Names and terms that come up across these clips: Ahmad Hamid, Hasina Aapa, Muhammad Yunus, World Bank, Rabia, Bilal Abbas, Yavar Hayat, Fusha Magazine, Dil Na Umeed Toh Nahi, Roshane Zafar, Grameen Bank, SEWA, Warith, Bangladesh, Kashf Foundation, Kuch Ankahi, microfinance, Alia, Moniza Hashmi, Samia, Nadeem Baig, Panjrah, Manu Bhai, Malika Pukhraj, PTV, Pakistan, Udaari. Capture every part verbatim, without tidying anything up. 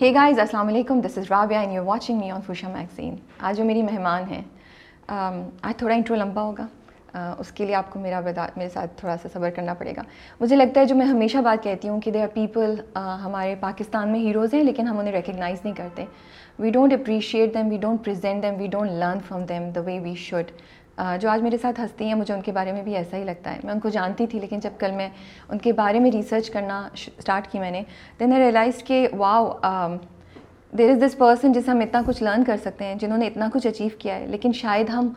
Hey guys, السلام علیکم. This is Rabia and you are watching me on فوشا magazine. آج جو میری مہمان ہیں, آج تھوڑا انٹرو لمبا ہوگا, اس کے لیے آپ کو میرا میرے ساتھ تھوڑا سا صبر کرنا پڑے گا. مجھے لگتا ہے جو میں ہمیشہ بات کہتی ہوں کہ دے آر پیپل ہمارے پاکستان میں ہیروز ہیں لیکن ہم انہیں ریکگنائز نہیں کرتے. We don't appreciate them, we don't present them, we don't learn from them the way we should. جو آج میرے ساتھ ہستی ہیں, مجھے ان کے بارے میں بھی ایسا ہی لگتا ہے. میں ان کو جانتی تھی لیکن جب کل میں ان کے بارے میں ریسرچ کرنا اسٹارٹ کی میں نے, دین آئی ریئلائز کہ واؤ, دیر از دس پرسن جس سے ہم اتنا کچھ لرن کر سکتے ہیں, جنہوں نے اتنا کچھ اچیو کیا ہے لیکن شاید ہم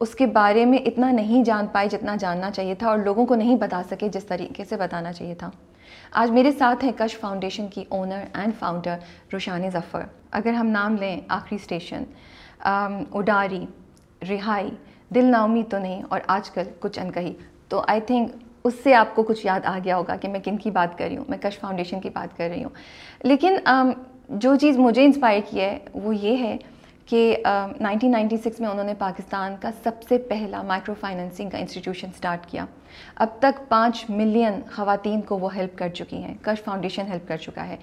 اس کے بارے میں اتنا نہیں جان پائے جتنا جاننا چاہیے تھا اور لوگوں کو نہیں بتا سکے جس طریقے سے بتانا چاہیے تھا. آج میرے ساتھ ہیں کشف فاؤنڈیشن کی owner and founder Roshaneh Zafar. اگر ہم نام لیں آخری اسٹیشن, اڈاری, رہائی, دل نا امید تو نہیں اور آج کل کچھ انکہی, تو آئی تھنک اس سے آپ کو کچھ یاد آ گیا ہوگا کہ میں کن کی بات کر رہی ہوں. میں کشف فاؤنڈیشن کی بات کر رہی ہوں. لیکن جو چیز مجھے انسپائر کی ہے وہ یہ ہے کہ نائنٹین نائنٹی سکس میں انہوں نے پاکستان کا سب سے پہلا مائیکرو فائننسنگ کا انسٹیٹیوشن سٹارٹ کیا. اب تک پانچ ملین خواتین کو وہ ہیلپ کر چکی ہیں, کشف فاؤنڈیشن ہیلپ کر چکا ہے.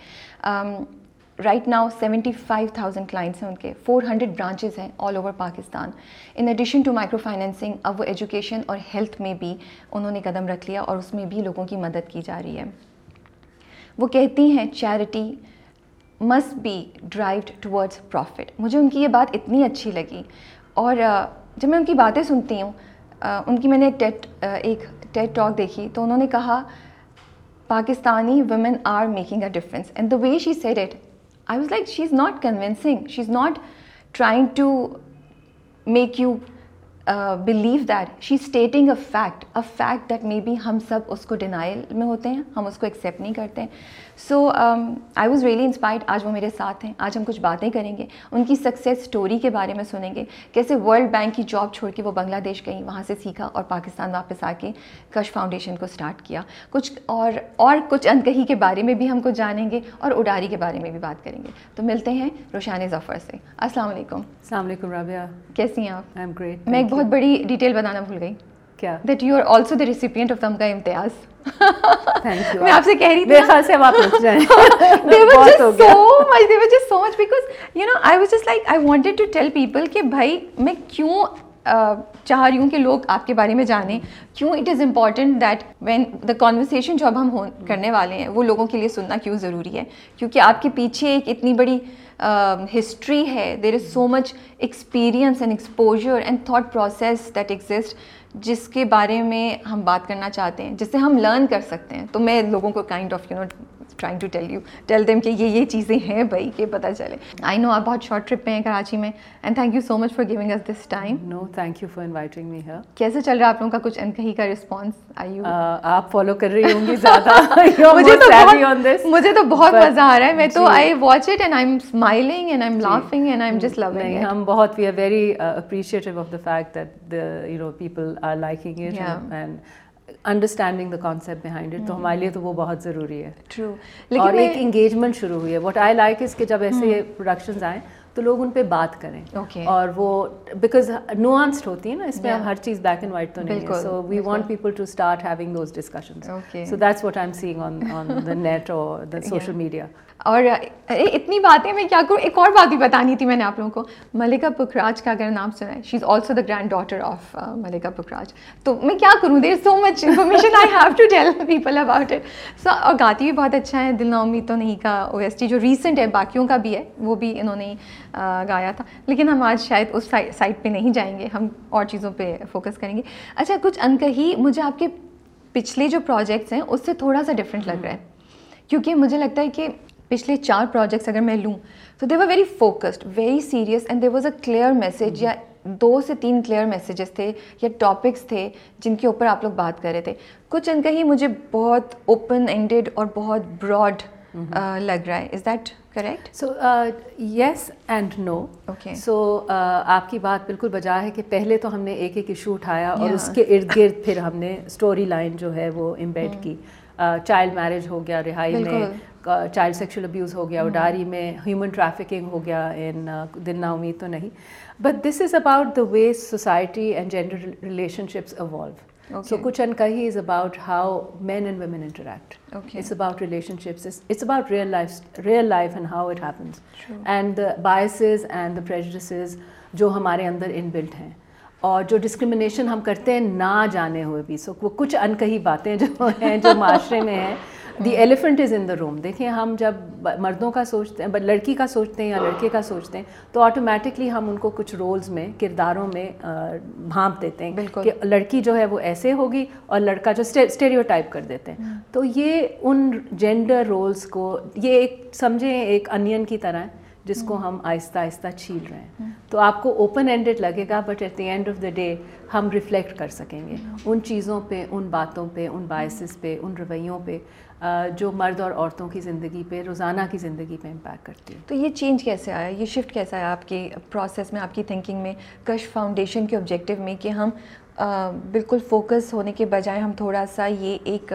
Right now seventy five thousand clients ہیں ان کے, فور ہنڈریڈ برانچز ہیں all over Pakistan. In addition to micro financing اب وہ ایجوکیشن اور ہیلتھ میں بھی انہوں نے قدم رکھ لیا اور اس میں بھی لوگوں کی مدد کی جا رہی ہے. وہ کہتی ہیں charity must be derived towards profit. مجھے ان کی یہ بات اتنی اچھی لگی اور جب میں ان کی باتیں سنتی ہوں, ان کی میں نے ٹیٹ ایک ٹیٹ ٹاک دیکھی تو انہوں نے کہا Pakistani women are making a difference, and the way she said it I was like, she's not convincing. She's not trying to make you uh, believe that. She's stating a fact, a fact that maybe hum sab usko denial mein hote hain, hum usko accept nahi karte hain. So um, I was really inspired. Aaj wo mere saath hain. Aaj hum kuch baatein karenge, unki success story ke bare mein sunenge, kaise World Bank ki job chhod ke wo Bangladesh gayi, wahan se seekha aur Pakistan wapas aake Kashf Foundation ko start kiya. Kuch aur aur kuch ankahi ke bare mein bhi hum ko janenge aur Udaari ke bare mein bhi baat karenge. To milte hain Roshane Zafar se. Assalam alaikum. Assalam alaikum Rabia, kaisi hain aap? I am great. Main بہت بڑی detail بنانا بھول گئی, کیا that you are also the recipient of Tamgha Imtiaz. Thank you. میں آپ سے کہہ رہی تھی میرے خیال سے ہم آپ رک جائیں. They were just so much, they were just so much because you know I was just like I wanted to tell people کہ بھائی میں کیوں چاہ رہی ہوں کہ لوگ آپ کے بارے میں جانیں, کیوں it is important that when the conversation جو اب ہم کرنے والے ہیں وہ لوگوں کے لیے سننا کیوں ضروری ہے, کیونکہ آپ کے پیچھے ایک اتنی بڑی ہسٹری ہے. There is so much experience and exposure and thought process that exist, جس کے بارے میں ہم بات کرنا چاہتے ہیں, جس سے ہم لرن کر سکتے ہیں. تو میں لوگوں کو kind of you know trying to tell you tell them کہ یہ یہ چیزیں ہیں بھائی, کہ پتہ چلے. آئی نو آپ بہت شارٹ ٹرپ پہ ہیں کراچی میں, and thank you so much for giving us this time. No thank you for inviting me here. کیسے چل رہا ہے آپ لوگوں کا کچھ انکہی کا رسپانس؟ آئی یو آپ فالو کر رہی ہوں گی زیادہ؟ مجھے تو بہت مزہ آ رہا ہے. میں تو I watch it and I am smiling and I am laughing and I am just loving it. ہم بہت we are very appreciative of the fact that the you know people are liking it and understanding the concept behind it. تو ہمارے لیے تو وہ بہت ضروری ہے. ٹرو. اور ایک انگیجمنٹ شروع ہوئی ہے. واٹ آئی لائک اس کہ جب ایسے پروڈکشنز آئیں تو لوگ ان پہ بات کریں, اور وہ بیکاز نوانسڈ ہوتی ہے نا, اس میں ہر چیز بلیک اینڈ وائٹ تو نہیں ہے. So we want people to start having those discussions. So that's what I am seeing on on the net اور دی سوشل میڈیا. اور اتنی باتیں میں کیا کروں. ایک اور بات بھی بتانی تھی میں نے آپ لوگوں کو. ملکہ پکھراج کا اگر نام سنا ہے, she is also the grand daughter of Malika Pukhraj. تو میں کیا کروں, there so much information I have to tell people about it. So اور گاتی بھی بہت اچھا ہے. دل نا امید تو نہیں کا او ایس ٹی جو ریسنٹ ہے, باقیوں کا بھی ہے, وہ بھی انہوں نے گایا تھا. لیکن ہم آج شاید اس سائٹ پہ نہیں جائیں گے, ہم اور چیزوں پہ فوکس کریں گے. اچھا, کچھ انکہی مجھے آپ کے پچھلے جو پروجیکٹس ہیں اس سے تھوڑا سا ڈفرینٹ لگ رہا ہے, کیونکہ مجھے لگتا ہے کہ پچھلے چار پروجیکٹس اگر میں لوں تو they were very focused, very serious, and there was a clear message, یا دو سے تین کلیئر میسیجز تھے یا ٹاپکس تھے جن کے اوپر آپ لوگ بات کر رہے تھے. کچھ انکہی مجھے بہت اوپن اینڈیڈ اور بہت براڈ لگ رہا ہے. Is that correct? So yes and no. Okay. So آپ کی بات بالکل بجا ہے کہ پہلے تو ہم نے ایک ایک ایشو اٹھایا اور اس کے ارد گرد پھر ہم نے اسٹوری لائن جو ہے وہ امبیڈ کی. چائلڈ میرج ہو گیا رہائی میں, چائلڈ سیکشل ابیوز ہو گیا اڈاری میں, ہیومن ٹریفکنگ ہو گیا ان دل نا امید تو نہیں. But this is about the way society and gender relationships evolve. Okay. So Kuch Ankahi is about how men and women interact. Okay. It's about relationships. It's, it's about real life, real life and how it happens. True. And the biases and the prejudices جو ہمارے اندر inbuilt ہیں اور جو discrimination ہم کرتے ہیں نہ جانے ہوئے بھی. سو وہ کچھ انکہی باتیں جو ہیں جو معاشرے میں ہیں. The elephant is in the room. دیکھیں ہم جب مردوں کا سوچتے ہیں, لڑکی کا سوچتے ہیں یا لڑکے کا سوچتے ہیں تو آٹومیٹکلی ہم ان کو کچھ رولز میں, کرداروں میں بھانپ دیتے ہیں کہ لڑکی جو ہے وہ ایسے ہوگی اور لڑکا جو اسٹیریوٹائپ کر دیتے ہیں. تو یہ ان جینڈر رولز کو, یہ ایک سمجھیں ایک انین کی طرح ہے جس کو ہم آہستہ آہستہ چھیل رہے ہیں. تو آپ کو اوپن اینڈڈ لگے گا but at the end of the day ہم ریفلیکٹ کر سکیں گے ان چیزوں پہ, ان باتوں پہ, ان بائسز پہ, ان رویوں پہ جو مرد اور عورتوں کی زندگی پہ, روزانہ کی زندگی پہ امپیکٹ کرتی ہے. تو یہ چینج کیسے آیا, یہ شفٹ کیسا آیا آپ کے پروسیس میں, آپ کی تھنکنگ میں, کشف فاؤنڈیشن کے آبجیکٹیو میں کہ ہم بالکل فوکس ہونے کے بجائے ہم تھوڑا سا یہ ایک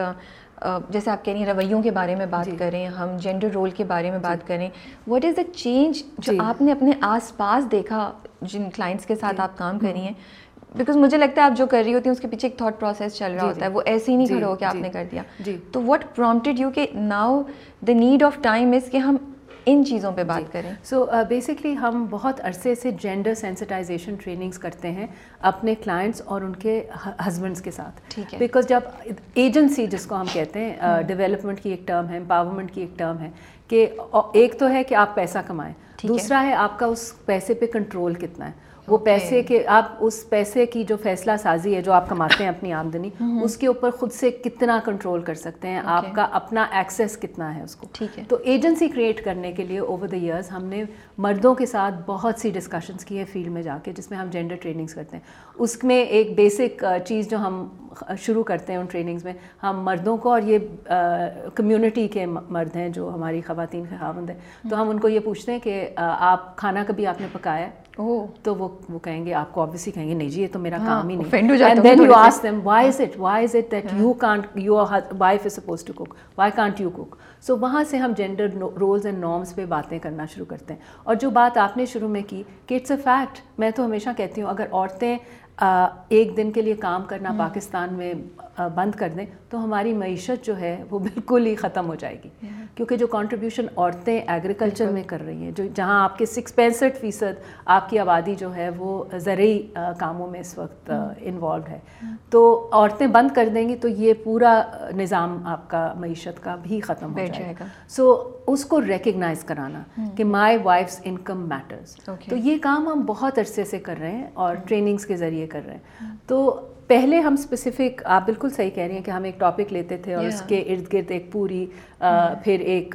جیسے آپ کہہ رہی ہیں رویوں کے بارے میں بات کریں, ہم جینڈر رول کے بارے میں بات کریں. واٹ از دا چینج جو آپ نے اپنے آس پاس دیکھا جن کلائنٹس کے ساتھ آپ کام کر رہی ہیں؟ بیکاز مجھے لگتا ہے آپ جو کر رہی ہوتی ہیں اس کے پیچھے ایک تھاٹ پروسیس چل رہا ہوتا ہے, وہ ایسے ہی نہیں کھڑے ہو کے آپ نے کر دیا. تو واٹ پرومپٹڈ یو کہ now the need of time is کہ ہم ان چیزوں پہ بات کریں؟ سو بیسکلی ہم بہت عرصے سے جینڈر سینسٹائزیشن ٹریننگس کرتے ہیں اپنے کلائنٹس اور ان کے ہسبینڈس کے ساتھ. بیکاز جب ایجنسی جس کو ہم کہتے ہیں, ڈیولپمنٹ کی ایک ٹرم ہے, امپاورمنٹ کی ایک ٹرم ہے کہ ایک تو ہے کہ آپ پیسہ کمائیں, دوسرا ہے آپ کا اس پیسے پہ کنٹرول کتنا ہے. وہ پیسے کے, آپ اس پیسے کی جو فیصلہ سازی ہے جو آپ کماتے ہیں اپنی آمدنی, اس کے اوپر خود سے کتنا کنٹرول کر سکتے ہیں, آپ کا اپنا ایکسیس کتنا ہے اس کو. تو ایجنسی کریٹ کرنے کے لیے اوور دی ایئرز ہم نے مردوں کے ساتھ بہت سی ڈسکشنز کی ہے فیلڈ میں جا کے, جس میں ہم جینڈر ٹریننگز کرتے ہیں. اس میں ایک بیسک چیز جو ہم شروع کرتے ہیں ان ٹریننگز میں, ہم مردوں کو, اور یہ کمیونٹی کے مرد ہیں جو ہماری خواتین کے خاوند ہیں, تو ہم ان کو یہ پوچھتے ہیں کہ آپ کھانا کبھی آپ نے پکایا؟ تو وہ وہ کہیں گے, آپ کو آبویسلی کہیں گے نہیں جی یہ تو میرا کام ہی نہیں. And then you ask them why is it, why is it that you can't, your wife is supposed to cook, why can't you cook. So وہاں سے ہم جینڈر رولز اینڈ نارمس پہ باتیں کرنا شروع کرتے ہیں. اور جو بات آپ نے شروع میں کی کہ اٹس اے فیکٹ, میں تو ہمیشہ کہتی ہوں اگر عورتیں ایک دن کے لیے کام کرنا پاکستان میں بند کر دیں تو ہماری معیشت جو ہے وہ بالکل ہی ختم ہو جائے گی. کیونکہ جو کنٹریبیوشن عورتیں ایگریکلچر میں کر رہی ہیں, جو جہاں آپ کے سکس پینسٹھ فیصد آپ کی آبادی جو ہے وہ زرعی کاموں میں اس وقت انوالوڈ ہے, تو عورتیں بند کر دیں گی تو یہ پورا نظام آپ کا معیشت کا بھی ختم ہو جائے گا. سو اس کو ریکگنائز کرانا کہ مائی وائفس انکم میٹرز. تو یہ کام ہم بہت عرصے سے کر رہے ہیں اور ٹریننگز کے ذریعے کر رہے ہیں. تو پہلے ہم اسپیسیفک, آپ بالکل صحیح کہہ رہی ہیں کہ ہم ایک ٹاپک لیتے تھے اور اس کے ارد گرد ایک پوری پھر ایک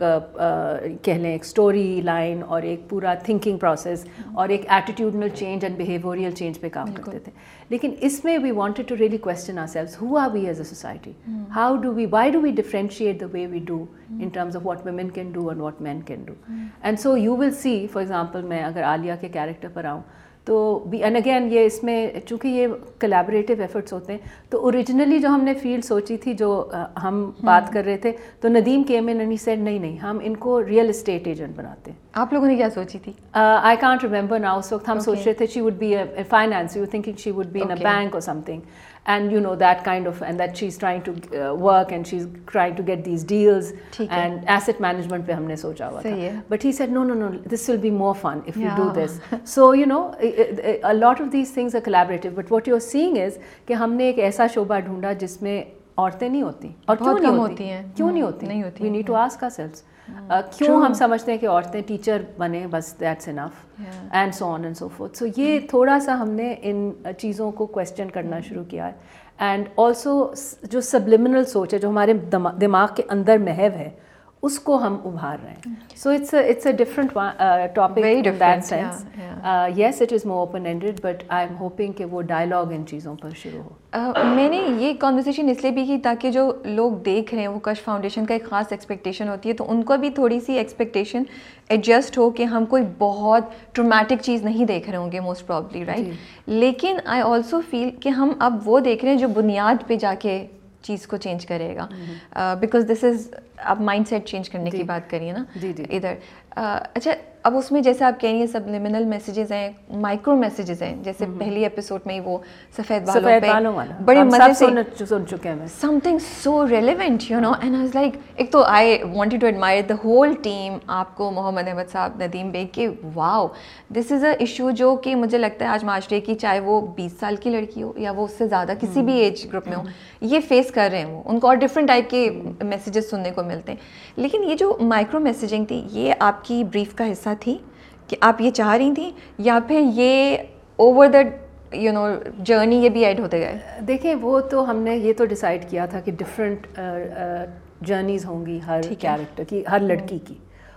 کہہ لیں ایک اسٹوری لائن اور ایک پورا تھنکنگ پروسیس اور ایک attitudinal change and behavioural change پہ کام کرتے تھے. لیکن اس میں we wanted to really question ourselves, who are we as a society, how do we, why do we differentiate the way we do in terms of what women can do and what men can do. And so you will see for example میں اگر عالیہ کے character پر آؤں تو be, and again یہ اس میں چونکہ یہ کلیبریٹیو efforts ہوتے ہیں تو اوریجنلی جو ہم نے فیلڈ سوچی تھی جو ہم بات کر رہے تھے تو ندیم کے ایم این اینڈ ہی سیڈ نہیں نہیں ہم ان کو ریئل اسٹیٹ ایجنٹ بناتے ہیں. آپ لوگوں نے کیا سوچی تھی؟ I can't remember now. اس وقت ہم سوچ رہے تھے she would be a finance, you thinking she would be in a bank or something, and you know that kind of, and that she is trying to work and she is trying to get these deals and asset management پہ ہم نے سوچا ہوا تھا. But he said no no no this will be more fun if you do this. So you know a lot of these things are collaborative but what you're seeing is کہ ہم نے ایک ایسا شعبہ ڈھونڈا جس میں عورتیں نہیں ہوتی. اور کیوں نہیں ہوتی ہیں, کیوں نہیں ہوتی نہیں ہوتی, we need to ask ourselves کیوں ہم سمجھتے ہیں کہ عورتیں ٹیچر بنیں بس that's enough and so on and so forth. So یہ تھوڑا سا ہم نے ان چیزوں کو question کرنا شروع کیا ہے. and also جو subliminal سوچ ہے جو ہمارے دماغ کے اندر محو ہے اس کو ہم ابھار رہے ہیں. So it's it's a different topic in that sense. Yes it is more open ended but I am hoping کہ وہ ڈائلاگ ان چیزوں پر شروع ہو. میں نے یہ کانورسیشن اس لیے بھی کی تاکہ جو لوگ دیکھ رہے ہیں, وہ کشف فاؤنڈیشن کا ایک خاص ایکسپیکٹیشن ہوتی ہے تو ان کو بھی تھوڑی سی ایکسپیکٹیشن ایڈجسٹ ہو کہ ہم کوئی بہت ٹرامیٹک چیز نہیں دیکھ رہے ہوں گے موسٹ پرابلی, رائٹ. لیکن آئی آلسو فیل کہ ہم اب وہ دیکھ رہے ہیں جو بنیاد پہ جا کے چیز کو چینج کرے گا, بیکاز دس از, آپ مائنڈ سیٹ چینج کرنے کی بات کریے نا ادھر. اچھا اب اس میں جیسے آپ کہہ رہی ہیں سبلیمنل میسیجز ہیں, مائکرو میسیجز ہیں, جیسے پہلی ایپیسوڈ میں ہی وہ سفید بالوں پہ بڑے مزے سے سن چکے ہیں, something so relevant you know. And I was like, ایک تو I wanted to admire the whole team, آپ کو محمد احمد صاحب, ندیم بیگ کے, واؤ دس از اے ایشو جو کہ مجھے لگتا ہے آج معاشرے کی, چاہے وہ بیس سال کی لڑکی ہو یا وہ اس سے زیادہ کسی بھی ایج گروپ میں ہو, یہ فیس کر رہے ہیں وہ, ان کو اور ڈفرینٹ ٹائپ کے میسیجز سننے کو ملتے ہیں. لیکن یہ جو مائکرو میسیجنگ تھی, یہ آپ کی بریف کا حصہ تھی کہ آپ یہ چاہ رہی تھیں, یا پھر یہ over the you know journey یہ بھی ایڈ ہوتے گئے؟ دیکھیں, وہ تو ہم نے یہ تو ڈیسائیڈ کیا تھا کہ ڈفرینٹ جرنیز ہوں گی ہر کیریکٹر کی, ہر لڑکی کی,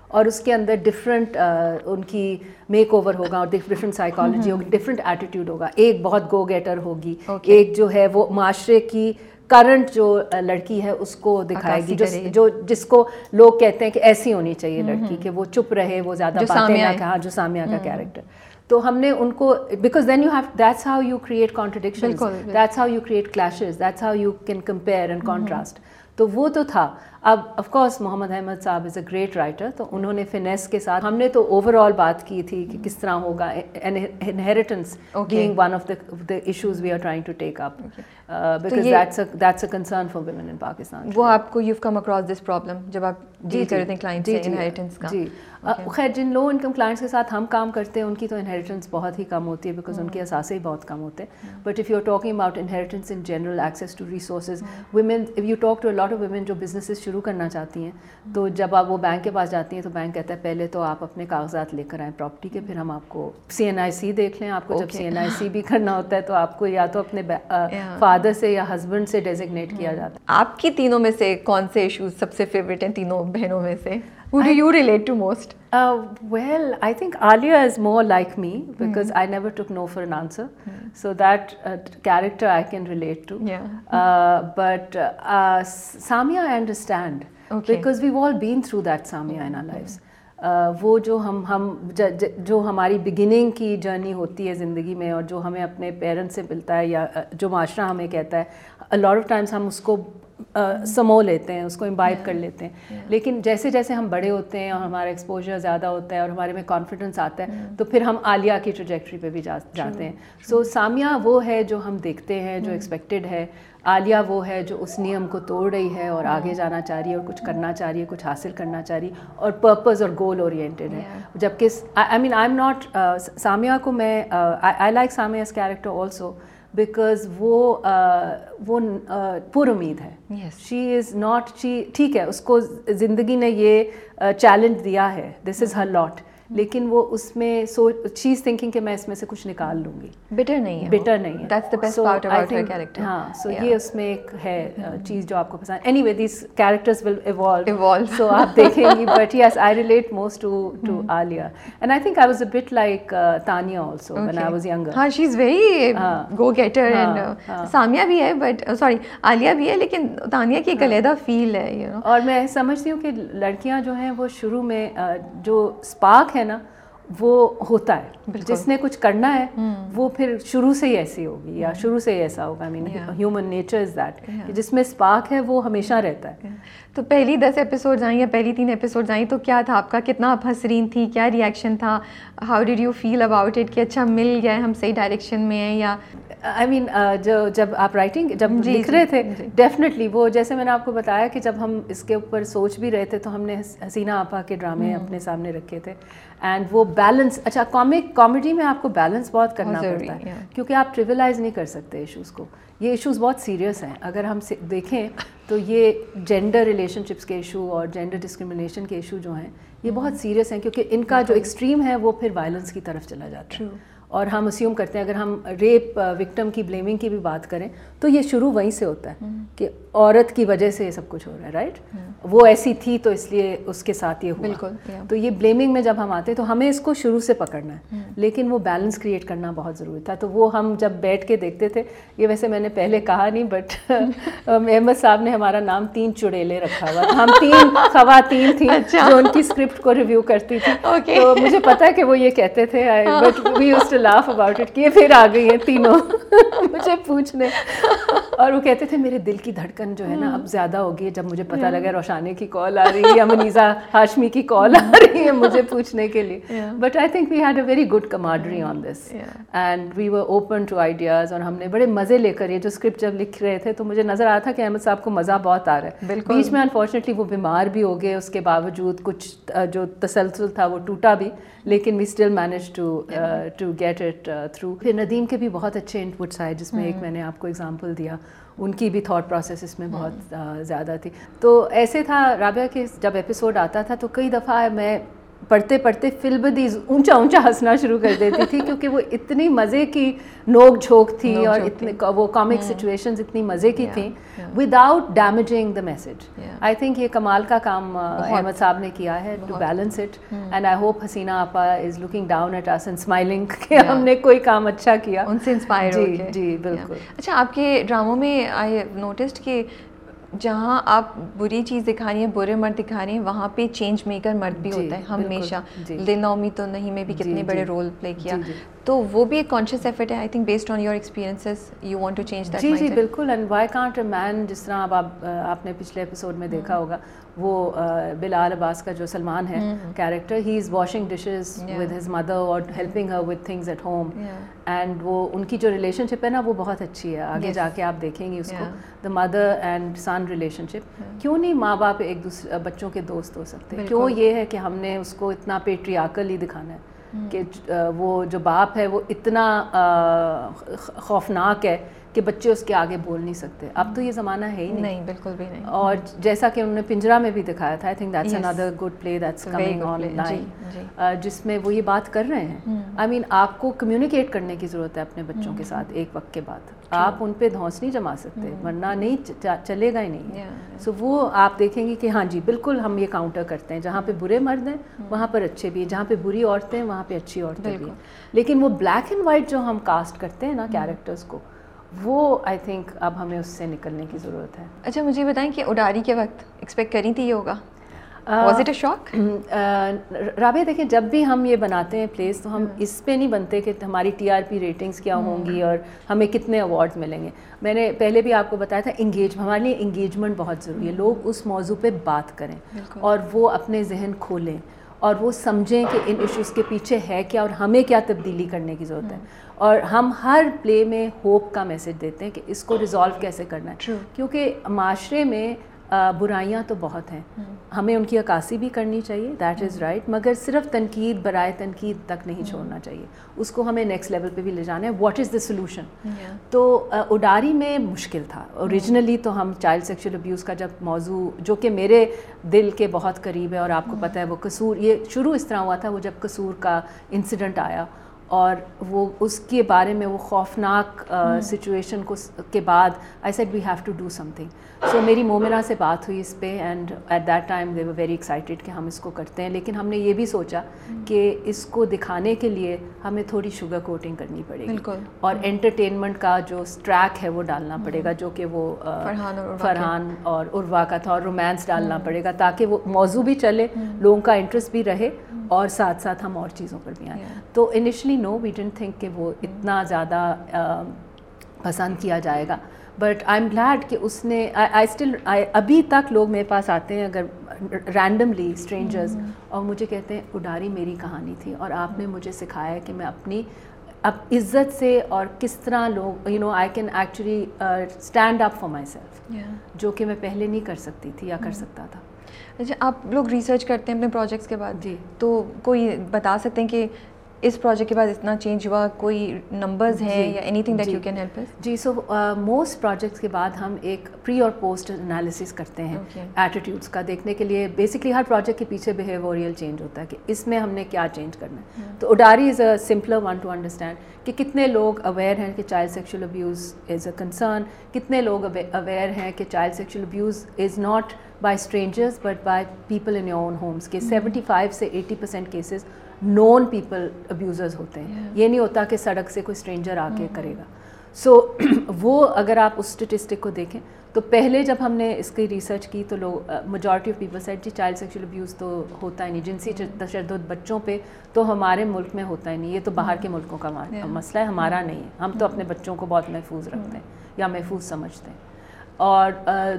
اور اس کے اندر ڈفرینٹ ان کی میک اوور ہوگا, اور ڈفرینٹ سائیکالوجی ہوگی, ڈفرینٹ ایٹیٹیوڈ ہوگا. ایک بہت گو گیٹر ہوگی, ایک جو ہے وہ معاشرے کی کرنٹ جو لڑکی ہے اس کو دکھائے گی, جو جس کو لوگ کہتے ہیں کہ ایسی ہونی چاہیے لڑکی, کہ وہ چپ رہے, وہ زیادہ باتیں نہ کہا, جو سامیہ کا کیریکٹر. تو ہم نے ان کو, because then you have, that's how you create contradictions, that's how you create clashes, that's how you can compare and contrast. تو وہ تو تھا. اب آف کورس محمد احمد صاحب از اے گریٹ رائٹر, تو انہوں نے فنیس کے ساتھ, ہم نے تو اوور آل بات کی تھی کہ کس طرح ہوگا, inheritance being one of the issues we are trying to take up, because that's a that's a concern for women in Pakistan. وہ آپ کو you come across this problem جب آپ ڈیل کر رہے تھے کلائنٹ سے انہیریٹنس کا؟ جی, خیر جن لو انکم کلائنٹس کے ساتھ ہم کام کرتے ہیں ان کی تو انہیریٹنس بہت ہی کم ہوتی ہے, بیکاز ان کے اثاثے ہی بہت کم ہوتے ہیں. But if you are talking about inheritance in general, access to resources, women, if you talk to a lot of women جو بزنسز شروع کرنا چاہتی ہیں, تو جب آپ وہ بینک کے پاس جاتی ہیں تو بینک کہتا ہے پہلے تو آپ اپنے کاغذات لے کر آئیں پراپرٹی کے, پھر ہم آپ کو سی این آئی سی دیکھ لیں. آپ کو جب سی این آئی سی بھی کرنا ہوتا ہے تو آپ کو یا تو اپنے فادر سے یا ہسبینڈ سے ڈیزگنیٹ کیا جاتا ہے. آپ کی تینوں میں سے کون سے ایشوز سب سے فیوریٹ ہیں تینوں بہنوں میں سے؟ Who do you relate to most? Uh, well, I think Alia is more like me because mm. I never took no for an answer. Mm. So that uh, character I can relate to. Yeah. Uh, but uh, Samia I understand. Okay. Because we've all been through that, Samia, mm. in our lives. Mm. وہ جو ہم ہم جو ہماری beginning کی journey ہوتی ہے زندگی میں, اور جو ہمیں اپنے پیرنٹس سے ملتا ہے یا جو معاشرہ ہمیں کہتا ہے, a lot of times ہم اس کو سمو لیتے ہیں, اس کو امبائب کر لیتے ہیں. لیکن جیسے جیسے ہم بڑے ہوتے ہیں اور ہمارا ایکسپوجر زیادہ ہوتا ہے اور ہمارے میں کانفیڈنس آتا ہے, تو پھر ہم عالیہ کی ٹریجیکٹری پہ بھی جاتے ہیں. سو سامیہ وہ ہے جو ہم دیکھتے ہیں, جو ایکسپیکٹڈ ہے. عالیہ وہ ہے جو اس نیم کو توڑ رہی ہے اور آگے جانا چاہ رہی ہے, اور کچھ کرنا چاہ رہی ہے, کچھ حاصل کرنا چاہ رہی ہے, اور پرپز اور گول اورینٹیڈ ہے. جبکہ I mean I am not Samia کو میں, I like Samia's character also because وہ وہ پر امید ہے. شی از ناٹ, شی ٹھیک ہے اس کو زندگی نے یہ چیلنج دیا ہے, دس از ہر لاٹ, لیکن وہ اس میں سو شی از تھنکنگ کہ میں اس میں سے کچھ نکال لوں گی. بٹر نہیں ہے, بٹر نہیں ہے, that's the best part about her character. ہاں, سو یہ اس میں ایک ہے چیز جو آپ کو پسند. Anyway these characters will evolve, سو آپ دیکھیں گی. But yes, I relate most to to Aliya, and I think I was a bit like Tania also when I was younger. ہاں, she is very go getter, and Samia بھی ہے, but sorry عالیہ بھی ہے, لیکن تانیا کی ایک علیحدہ فیل ہے یو نو. اور میں سمجھتی ہوں کہ لڑکیاں جو ہیں وہ شروع میں جو اسپارک نا وہ ہوتا ہے, جس نے کچھ کرنا ہے وہ پھر شروع سے ہی ایسی ہوگی یا شروع سے ہی ایسا ہوگا. I mean human nature is that, جس میں اسپارک ہے وہ ہمیشہ رہتا ہے. تو پہلی دس ایپیسوڈز آئیں یا پہلی تین ایپیسوڈز آئیں تو کیا تھا آپ کا, کتنا آپ ہنسرین تھیں, کیا ریئیکشن تھا, how did you feel about it کہ اچھا مل گیا ہے, ہم صحیح ڈائریکشن میں ہیں یا آئی مین جو جب آپ رائٹنگ جب لکھ رہے تھے ڈیفینیٹلی وہ, جیسے میں نے آپ کو بتایا کہ جب ہم اس کے اوپر سوچ بھی رہے تھے تو ہم نے حسینہ آپا کے ڈرامے اپنے سامنے رکھے تھے, اینڈ وہ بیلنس, اچھا کامک کامیڈی میں آپ کو بیلنس بہت کرنا پڑتا ہے کیونکہ آپ ٹریولائز نہیں کر سکتے ایشوز کو. یہ ایشوز بہت سیریس ہیں, اگر ہم دیکھیں تو یہ جینڈر ریلیشن شپس کے ایشو اور جینڈر ڈسکریمنیشن کے ایشو جو ہیں یہ بہت سیریس ہیں, کیونکہ ان کا جو ایکسٹریم ہے وہ پھر وائلنس کی طرف چلا جاتا ہے. اور ہم اسیوم کرتے ہیں, اگر ہم ریپ وکٹم کی بلیمنگ کی بھی بات کریں تو یہ شروع وہیں سے ہوتا ہے کہ عورت کی وجہ سے یہ سب کچھ ہو رہا ہے, رائٹ, وہ ایسی تھی تو اس لیے اس کے ساتھ یہ ہوا. بالکل, تو یہ بلیمنگ میں جب ہم آتے ہیں تو ہمیں اس کو شروع سے پکڑنا ہے, لیکن وہ بیلنس کریٹ کرنا بہت ضروری تھا. تو وہ ہم جب بیٹھ کے دیکھتے تھے, یہ ویسے میں نے پہلے کہا نہیں, بٹ احمد صاحب نے ہمارا نام تین چڑیلے رکھا ہوا تھا. ہم تین خواتین تھیں جو ان کی اسکرپٹ کو ریویو کرتی تھیں, تو مجھے پتا ہے کہ وہ یہ کہتے تھے, but we used to laugh about it کہ پھر آ گئی ہیں تینوں مجھے پوچھنے. اور وہ کہتے تھے میرے دل کی دھڑکن جو ہے نا اب زیادہ ہوگی جب مجھے پتہ لگا روشانے کی کال آ رہی ہے یا منیزا ہاشمی کی کال آ رہی ہے مجھے پوچھنے کے لیے. But I think we had a very good camaraderie on this and we were open to ideas. اور ہم نے بڑے مزے لے کر یہ جو اسکرپٹ جب لکھ رہے تھے تو مجھے نظر آیا تھا کہ احمد صاحب کو مزہ بہت آ رہا ہے. بالکل بیچ میں انفارچونیٹلی وہ بیمار بھی ہو گئے, اس کے باوجود کچھ جو تسلسل تھا وہ ٹوٹا بھی, لیکن we still manage to to get it through. پھر ندیم کے بھی بہت اچھے ان پٹس آئے جس میں ایک میں نے آپ کو ایگزامپل دیا, ان کی بھی تھاٹ پروسیس اس میں بہت زیادہ تھی. تو ایسے تھا رابعہ کہ جب ایپیسوڈ آتا تھا تو کئی دفعہ میں پڑھتے پڑھتے فل بدیز اونچا اونچا ہنسنا شروع کر دیتی تھی کیونکہ وہ اتنی مزے کی نوک جھوک تھی اور اتنے وہ کامک سچویشنز اتنی مزے کی تھیں without damaging the message. I think یہ کمال کا کام احمد صاحب نے کیا ہے to balance it, and I hope Haseena آپا is looking down at us and smiling کہ ہم نے کوئی کام اچھا کیا, ان سے انسپائر ہو کے. جی بالکل. اچھا آپ کے ڈراموں میں آئی ہیو نوٹسڈ کہ جہاں آپ بری چیز دکھا رہی ہیں, برے مرد دکھا رہی ہیں, وہاں پہ چینج میکر مرد بھی ہوتا ہے ہمیشہ. دل نا امید تو نہیں میں بھی کتنے بڑے رول پلے کیا, تو وہ بھی ایک کانشیس ایفرٹ ہے. I think based on your experiences you want to change that. جی جی بالکل. And why can't a man, جس طرح اب آپ آپ نے پچھلے ایپیسوڈ میں دیکھا ہوگا وہ بلال عباس کا جو سلمان ہے character, he is washing dishes with his mother اور helping her with things at home, and وہ ان کی جو ریلیشن شپ ہے نا وہ بہت اچھی ہے. آگے جا کے آپ دیکھیں گے اس کو, the mother and son relationship. کیوں نہیں ماں باپ ایک دوسرے بچوں کے دوست ہو سکتے, کیوں یہ ہے کہ ہم نے اس کو اتنا پیٹریارکل ہی دکھانا ہے کہ وہ جو باپ ہے وہ اتنا خوفناک ہے کہ بچے اس کے آگے بول نہیں سکتے. اب تو یہ زمانہ ہے ہی نہیں, بالکل بھی نہیں. اور جیسا کہ انہوں نے پنجرہ میں بھی دکھایا تھا, I think that's another good play that's coming online, جس میں وہ یہ بات کر رہے ہیں. آئی مین آپ کو کمیونیکیٹ کرنے کی ضرورت ہے اپنے بچوں کے ساتھ ایک وقت کے بعد, آپ ان پہ دھونس نہیں جما سکتے ورنہ نہیں چلے گا ہی نہیں. سو وہ آپ دیکھیں گے کہ ہاں جی بالکل ہم یہ کاؤنٹر کرتے ہیں, جہاں پہ برے مرد ہیں وہاں پر اچھے بھی ہیں, جہاں پہ بری عورتیں ہیں وہاں پہ اچھی عورتیں بھی. لیکن وہ بلیک اینڈ وائٹ جو ہم کاسٹ کرتے ہیں نا کیریکٹرس کو, وہ آئی تھنک اب ہمیں اس سے نکلنے کی ضرورت ہے. اچھا مجھے بتائیں کہ اڈاری کے وقت ایکسپیکٹ کری تھی یہ ہوگا, was it a shock? Rabia دیکھیں جب بھی ہم یہ بناتے ہیں پلیز تو ہم اس پہ نہیں بنتے کہ ہماری ٹی آر پی ریٹنگس کیا ہوں گی اور ہمیں کتنے ایوارڈز ملیں گے. میں نے پہلے بھی آپ کو بتایا تھا انگیج, ہمارے لیے انگیجمنٹ بہت ضروری ہے, لوگ اس موضوع پہ بات کریں اور وہ اپنے ذہن کھولیں اور وہ سمجھیں کہ ان ایشوز کے پیچھے ہے کیا اور ہمیں کیا تبدیلی کرنے کی ضرورت ہے. اور ہم ہر پلے میں ہوپ کا میسج دیتے ہیں کہ اس کو ریزالو کیسے کرنا ہے, کیونکہ معاشرے میں برائیاں تو بہت ہیں, ہمیں ان کی عکاسی بھی کرنی چاہیے, دیٹ از رائٹ, مگر صرف تنقید برائے تنقید تک نہیں چھوڑنا چاہیے, اس کو ہمیں نیکسٹ لیول پہ بھی لے جانا ہے. What is the solution? تو اڈاری میں مشکل تھا. اوریجنلی تو ہم چائلڈ سیکشل ابیوز کا جب موضوع, جو کہ میرے دل کے بہت قریب ہے, اور آپ کو پتہ ہے وہ قصور, یہ شروع اس طرح ہوا تھا وہ جب قصور کا انسیڈنٹ آیا اور وہ اس کے بارے میں وہ خوفناک سچویشن کو کے بعد I said we have to do something. So میری مومنہ سے بات ہوئی اس پہ, and at that time they were very excited کہ ہم اس کو کرتے ہیں. لیکن ہم نے یہ بھی سوچا کہ اس کو دکھانے کے لیے ہمیں تھوڑی شوگر کوٹنگ کرنی پڑے گی اور انٹرٹینمنٹ کا جو ٹریک ہے وہ ڈالنا پڑے گا, جو کہ وہ فرحان اور عروا کا تھا, اور رومانس ڈالنا پڑے گا تاکہ وہ موضوع بھی چلے, لوگوں کا انٹرسٹ بھی رہے اور ساتھ ساتھ ہم اور چیزوں پر بھی آئیں. تو initially no we didn't think کہ وہ اتنا زیادہ پسند کیا جائے گا, بٹ آئی ایم گلیڈ کہ اس نے آئی اسٹل ابھی تک لوگ میرے پاس آتے ہیں اگر رینڈملی اسٹرینجرز اور مجھے کہتے ہیں اڈاری میری کہانی تھی اور آپ نے مجھے سکھایا کہ میں اپنی اب عزت سے اور کس طرح لوگ you know I can actually stand up for myself, جو کہ میں پہلے نہیں کر سکتی تھی یا کر سکتا تھا. اچھا آپ لوگ ریسرچ کرتے ہیں اپنے پروجیکٹس کے بعد, جی تو کوئی بتا سکتے ہیں کہ اس پروجیکٹ کے بعد اتنا چینج ہوا, کوئی نمبرز ہیں یا anything that you can help us? جی سو موسٹ پروجیکٹس کے بعد ہم ایک پری اور پوسٹ انالیسس کرتے ہیں ایٹیٹیوڈس کا, دیکھنے کے لیے بیسکلی ہر پروجیکٹ کے پیچھے بیہیوریل چینج ہوتا ہے کہ اس میں ہم نے کیا چینج کرنا ہے. تو Udaari is a سمپلر one to understand کہ کتنے لوگ اویئر ہیں کہ child sexual abuse is a concern, کتنے لوگ اویئر ہیں کہ child sexual abuse is not by strangers but by people in your own homes, کے سیونٹی فائیو سے eighty percent cases known people abusers ہوتے ہیں, یہ نہیں ہوتا کہ سڑک سے کوئی اسٹرینجر آ کے کرے گا. سو وہ اگر آپ اس اسٹیٹسٹک کو دیکھیں تو پہلے جب ہم نے اس کی ریسرچ کی تو لوگ میجورٹی آف پیپل سیٹ جی چائلڈ سیکشل ابیوز تو ہوتا ہی نہیں, جنسی تشدد بچوں پہ تو ہمارے ملک میں ہوتا ہی نہیں, یہ تو باہر کے ملکوں کا مسئلہ ہے, ہمارا نہیں. ہم تو اپنے بچوں کو بہت محفوظ رکھتے ہیں یا محفوظ سمجھتے ہیں. اور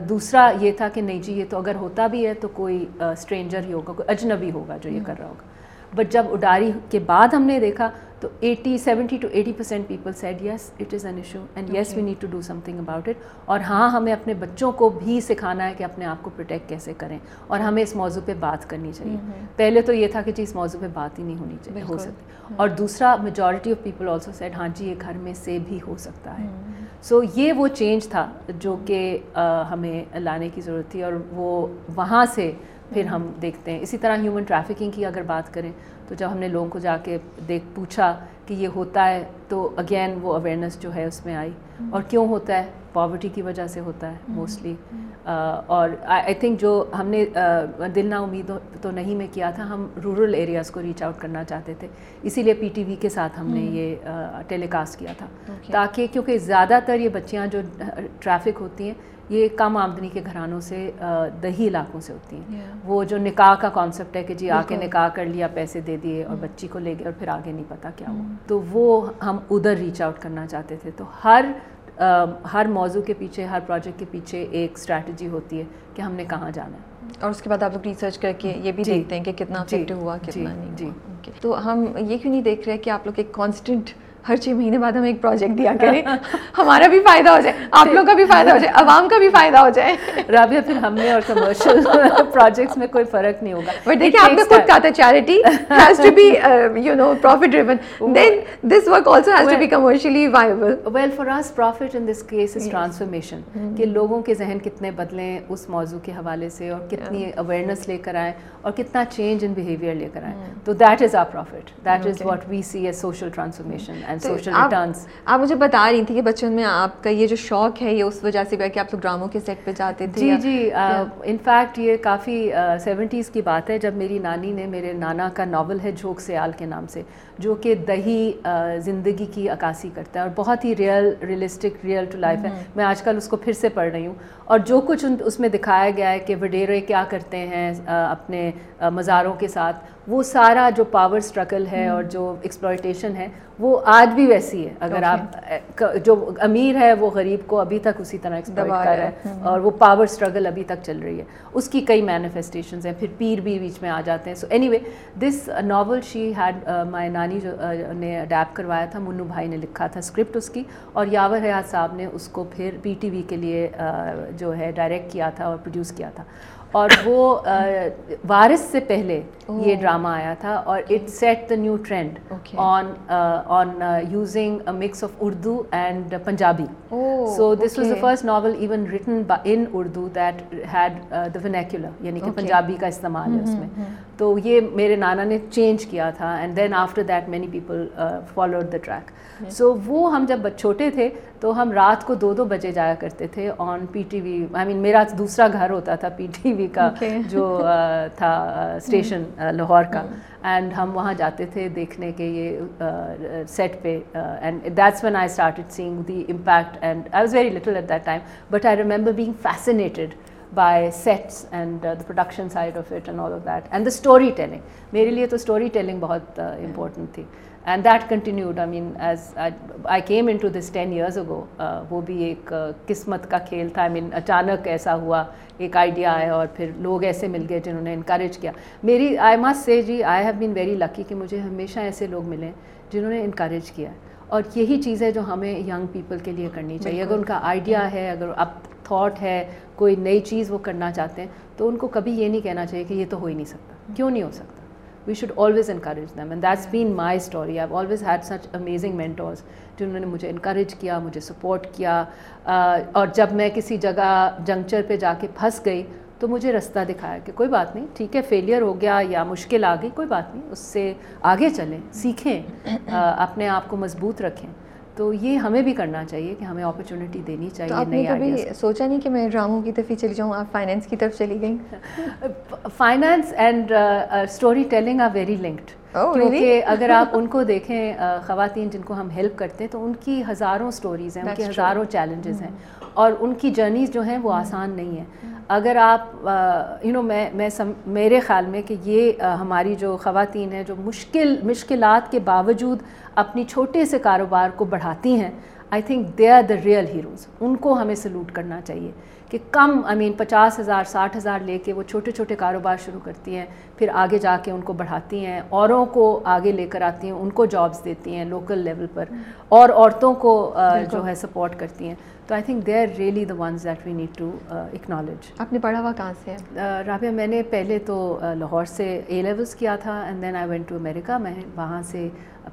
دوسرا یہ تھا کہ نہیں جی یہ تو اگر ہوتا بھی ہے تو کوئی اسٹرینجر ہی ہوگا, کوئی اجنبی ہوگا جو یہ کر رہا ہوگا. بٹ جب اڈاری کے بعد ہم نے دیکھا تو eighty seventy to eighty percent people said yes it is an issue and yes we need to do something about it. اور ہاں ہمیں اپنے بچوں کو بھی سکھانا ہے کہ اپنے آپ کو پروٹیکٹ کیسے کریں اور ہمیں اس موضوع پہ بات کرنی چاہیے. پہلے تو یہ تھا کہ جی اس موضوع پہ بات ہی نہیں ہونی چاہیے, ہو سکتی. اور دوسرا majority of people also said ہاں جی یہ گھر میں سے بھی ہو سکتا ہے. سو یہ وہ چینج تھا جو کہ ہمیں لانے کی ضرورت تھی اور وہ وہاں سے پھر ہم دیکھتے ہیں. اسی طرح ہیومن ٹریفکنگ کی اگر بات کریں تو جب ہم نے لوگوں کو جا کے دیکھ پوچھا کہ یہ ہوتا ہے تو اگین وہ اویئرنیس جو ہے اس میں آئی. اور کیوں ہوتا ہے, پاورٹی کی وجہ سے ہوتا ہے موسٹلی. اور آئی تھنک جو ہم نے دل نا امید تو نہیں میں کیا تھا, ہم رورل ایریاز کو ریچ آؤٹ کرنا چاہتے تھے, اسی لیے پی ٹی وی کے ساتھ ہم نے یہ ٹیلی کاسٹ کیا تھا تاکہ, کیونکہ زیادہ تر یہ بچیاں جو ٹریفک ہوتی ہیں یہ کم آمدنی کے گھرانوں سے, دیہی علاقوں سے ہوتی ہیں. وہ جو نکاح کا کانسیپٹ ہے کہ جی آ کے نکاح کر لیا, پیسے دے دیے اور بچی کو لے گئے اور پھر آگے نہیں پتا کیا ہوا, تو وہ ہم ادھر ریچ آؤٹ کرنا چاہتے تھے. تو ہر ہر موضوع کے پیچھے, ہر پروجیکٹ کے پیچھے ایک اسٹریٹجی ہوتی ہے کہ ہم نے کہاں جانا ہے, اور اس کے بعد آپ لوگ ریسرچ کر کے یہ بھی دیکھتے ہیں کہ کتنا افیکٹ ہوا کتنا نہیں. تو ہم یہ کیوں نہیں دیکھ رہے کہ آپ لوگ ایک کانسٹنٹ ہر چھ مہینے بعد ہمیں ایک پروجیکٹ دیا کریں, ہمارا بھی فائدہ ہو جائے, آپ لوگ کا بھی فائدہ ہو جائے, عوام کا بھی فائدہ ہو جائے. رابعہ پھر ہم نے اور کمرشل پروجیکٹس میں کوئی فرق نہیں ہوگا. بٹ دیکھیں آپ نے خود کہا تھا charity has to be you know profit driven, then this work also has to be commercially viable. Well for us profit in this case is transformation, کہ لوگوں کے ذہن کتنے بدلیں اس موضوع کے حوالے سے اور کتنی اویئرنیس لے کر آئیں اور کتنا چینج ان بیہیویئر لے کر آئیں. تو that is our profit, that is what we see as social transformation. آپ مجھے بتا رہی تھی کہ بچپن میں آپ کا یہ جو شوق ہے یہ اس وجہ سے بھی ہے کہ آپ لوگ ڈراموں کے سیٹ پہ جاتے تھے. جی جی, انفیکٹ یہ کافی سیونٹیز کی بات ہے جب میری نانی نے, میرے نانا کا ناول ہے جھوک سیال کے نام سے, جو کہ دہی زندگی کی عکاسی کرتا ہے اور بہت ہی real realistic real to life ہے. میں آج کل اس کو پھر سے پڑھ رہی ہوں اور جو کچھ اس میں دکھایا گیا ہے کہ وڈیرے کیا کرتے ہیں اپنے مزاروں کے ساتھ, وہ سارا جو پاور سٹرگل ہے اور جو ایکسپلائٹیشن ہے وہ آج بھی ویسی ہے. اگر آپ جو امیر ہے وہ غریب کو ابھی تک اسی طرح ایکسپلائٹ کر رہا ہے اور وہ پاور سٹرگل ابھی تک چل رہی ہے. اس کی کئی مینیفیسٹیشنز ہیں, پھر پیر بھی بیچ میں آ جاتے ہیں. So anyway this novel she had my نانی جو نے اڈیپٹ کروایا تھا, منو بھائی نے لکھا تھا اسکرپٹ اس کی, اور یاور حیات صاحب نے اس کو پھر پی ٹی وی کے لیے جو ہے ڈائریکٹ کیا تھا اور پروڈیوس کیا تھا. اور وہ وارث سے پہلے یہ ڈرامہ آیا تھا اور it set the new trend on on using a mix of Urdu and Punjabi. So this was the first novel even written in Urdu that had the vernacular, یعنی کہ پنجابی کا استعمال ہے اس میں. تو یہ میرے نانا نے چینج کیا تھا and then after that many people followed the track. سو وہ ہم جب چھوٹے تھے تو ہم رات کو دو دو بجے جایا کرتے تھے آن پی ٹی وی. آئی مین میرا دوسرا گھر ہوتا تھا پی ٹی وی کا جو تھا اسٹیشن لاہور کا, اینڈ ہم وہاں جاتے تھے دیکھنے کے یہ سیٹ پہ. And that's when I started seeing the impact, and I was very little at that time but I remember being fascinated by sets and uh, the production side of it and all of that and the storytelling. میرے لیے تو story telling بہت important تھی and that continued. I mean as I, I came into this ten years ago, uh, وہ بھی ایک uh, قسمت کا کھیل تھا. I mean اچانک ایسا ہوا, ایک آئیڈیا آیا اور پھر لوگ ایسے مل گئے جنہوں نے انکریج کیا. میری I must say G I have been very lucky کہ مجھے ہمیشہ ایسے لوگ ملے جنہوں نے انکریج کیا, اور یہی چیز ہے جو ہمیں ینگ پیپل کے لیے کرنی چاہیے. اگر ان کا آئیڈیا ہے, اگر آپ تھاٹ ہے, کوئی نئی چیز وہ کرنا چاہتے ہیں, تو ان کو کبھی یہ نہیں کہنا چاہیے کہ یہ تو ہو ہی نہیں سکتا. کیوں نہیں ہو سکتا؟ We should always encourage them and that's been my story. I have always had such amazing mentors جنہوں نے مجھے انکریج کیا, مجھے سپورٹ کیا. اور جب میں کسی جگہ جنکچر پہ جا کے پھنس گئی تو مجھے رستہ دکھایا کہ کوئی بات نہیں, ٹھیک ہے فیلئر ہو گیا یا مشکل آ گئی, کوئی بات نہیں, اس سے آگے چلیں, سیکھیں, اپنے آپ کو مضبوط رکھیں. تو یہ ہمیں بھی کرنا چاہیے کہ ہمیں اپرچونٹی دینی چاہیے. تو آپ نے کبھی سوچا نہیں کہ میں ڈراموں کی طرف ہی چلی جاؤں؟ آپ فائنینس کی طرف چلی گئیں. Finance and story telling are very linked. کیونکہ اگر آپ ان کو دیکھیں خواتین جن کو ہم ہیلپ کرتے ہیں تو ان کی ہزاروں سٹوریز ہیں, ان کے ہزاروں چیلنجز ہیں اور ان کی جرنیز جو ہیں وہ آسان نہیں ہیں. اگر آپ یو نو میں میں میرے خیال میں کہ یہ ہماری جو خواتین ہیں جو مشکل مشکلات کے باوجود اپنی چھوٹے سے کاروبار کو بڑھاتی ہیں, I think they are the real heroes. ان کو ہمیں سلوٹ کرنا چاہیے کہ کم آئی مین پچاس ہزار ساٹھ ہزار لے کے وہ چھوٹے چھوٹے کاروبار شروع کرتی ہیں, پھر آگے جا کے ان کو بڑھاتی ہیں, اوروں کو آگے لے کر آتی ہیں, ان کو جابس دیتی ہیں لوکل لیول پر اور عورتوں کو جو ہے سپورٹ کرتی ہیں. تو I think they are really the ones that we need to acknowledge. آپ نے پڑھا ہوا کہاں سے ہے رابعہ؟ میں نے پہلے تو لاہور سے اے لیولس کیا تھا and then I went to America. میں وہاں سے